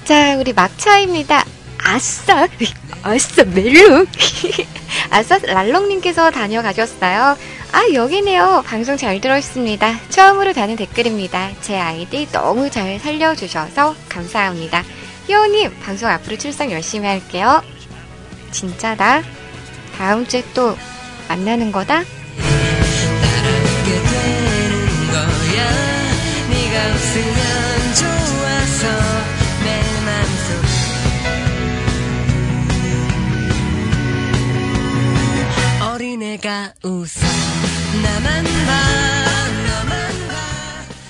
자, 우리 막차입니다. 아싸! 아싸, 멜롱! 아싸, 랄롱님께서 다녀가셨어요. 아, 여기네요. 방송 잘 들었습니다. 처음으로 다는 댓글입니다. 제 아이디 너무 잘 살려주셔서 감사합니다. 희원님, 방송 앞으로 출석 열심히 할게요. 진짜다. 다음 주에 또 만나는 거다.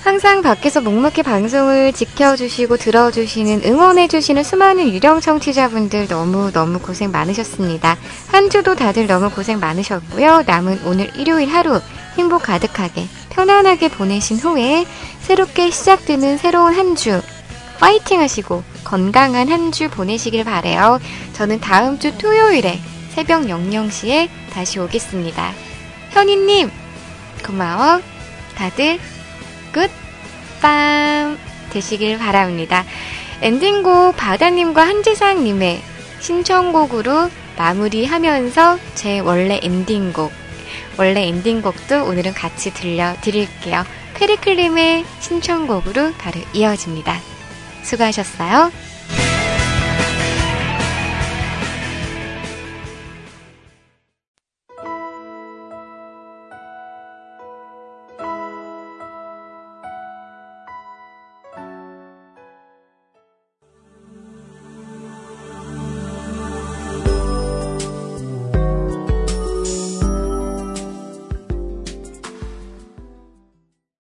항상 밖에서 묵묵히 방송을 지켜주시고 들어주시는 응원해주시는 수많은 유령 청취자분들 너무너무 고생 많으셨습니다. 한 주도 다들 너무 고생 많으셨고요. 남은 오늘 일요일 하루 행복 가득하게 편안하게 보내신 후에 새롭게 시작되는 새로운 한 주 파이팅 하시고 건강한 한 주 보내시길 바래요. 저는 다음 주 토요일에 새벽 영 시에 다시 오겠습니다. 현희님 고마워. 다들 굿밤 되시길 바랍니다. 엔딩곡 바다님과 한지상님의 신청곡으로 마무리하면서 제 원래 엔딩곡 원래 엔딩곡도 오늘은 같이 들려드릴게요. 페리클님의 신청곡으로 바로 이어집니다. 수고하셨어요.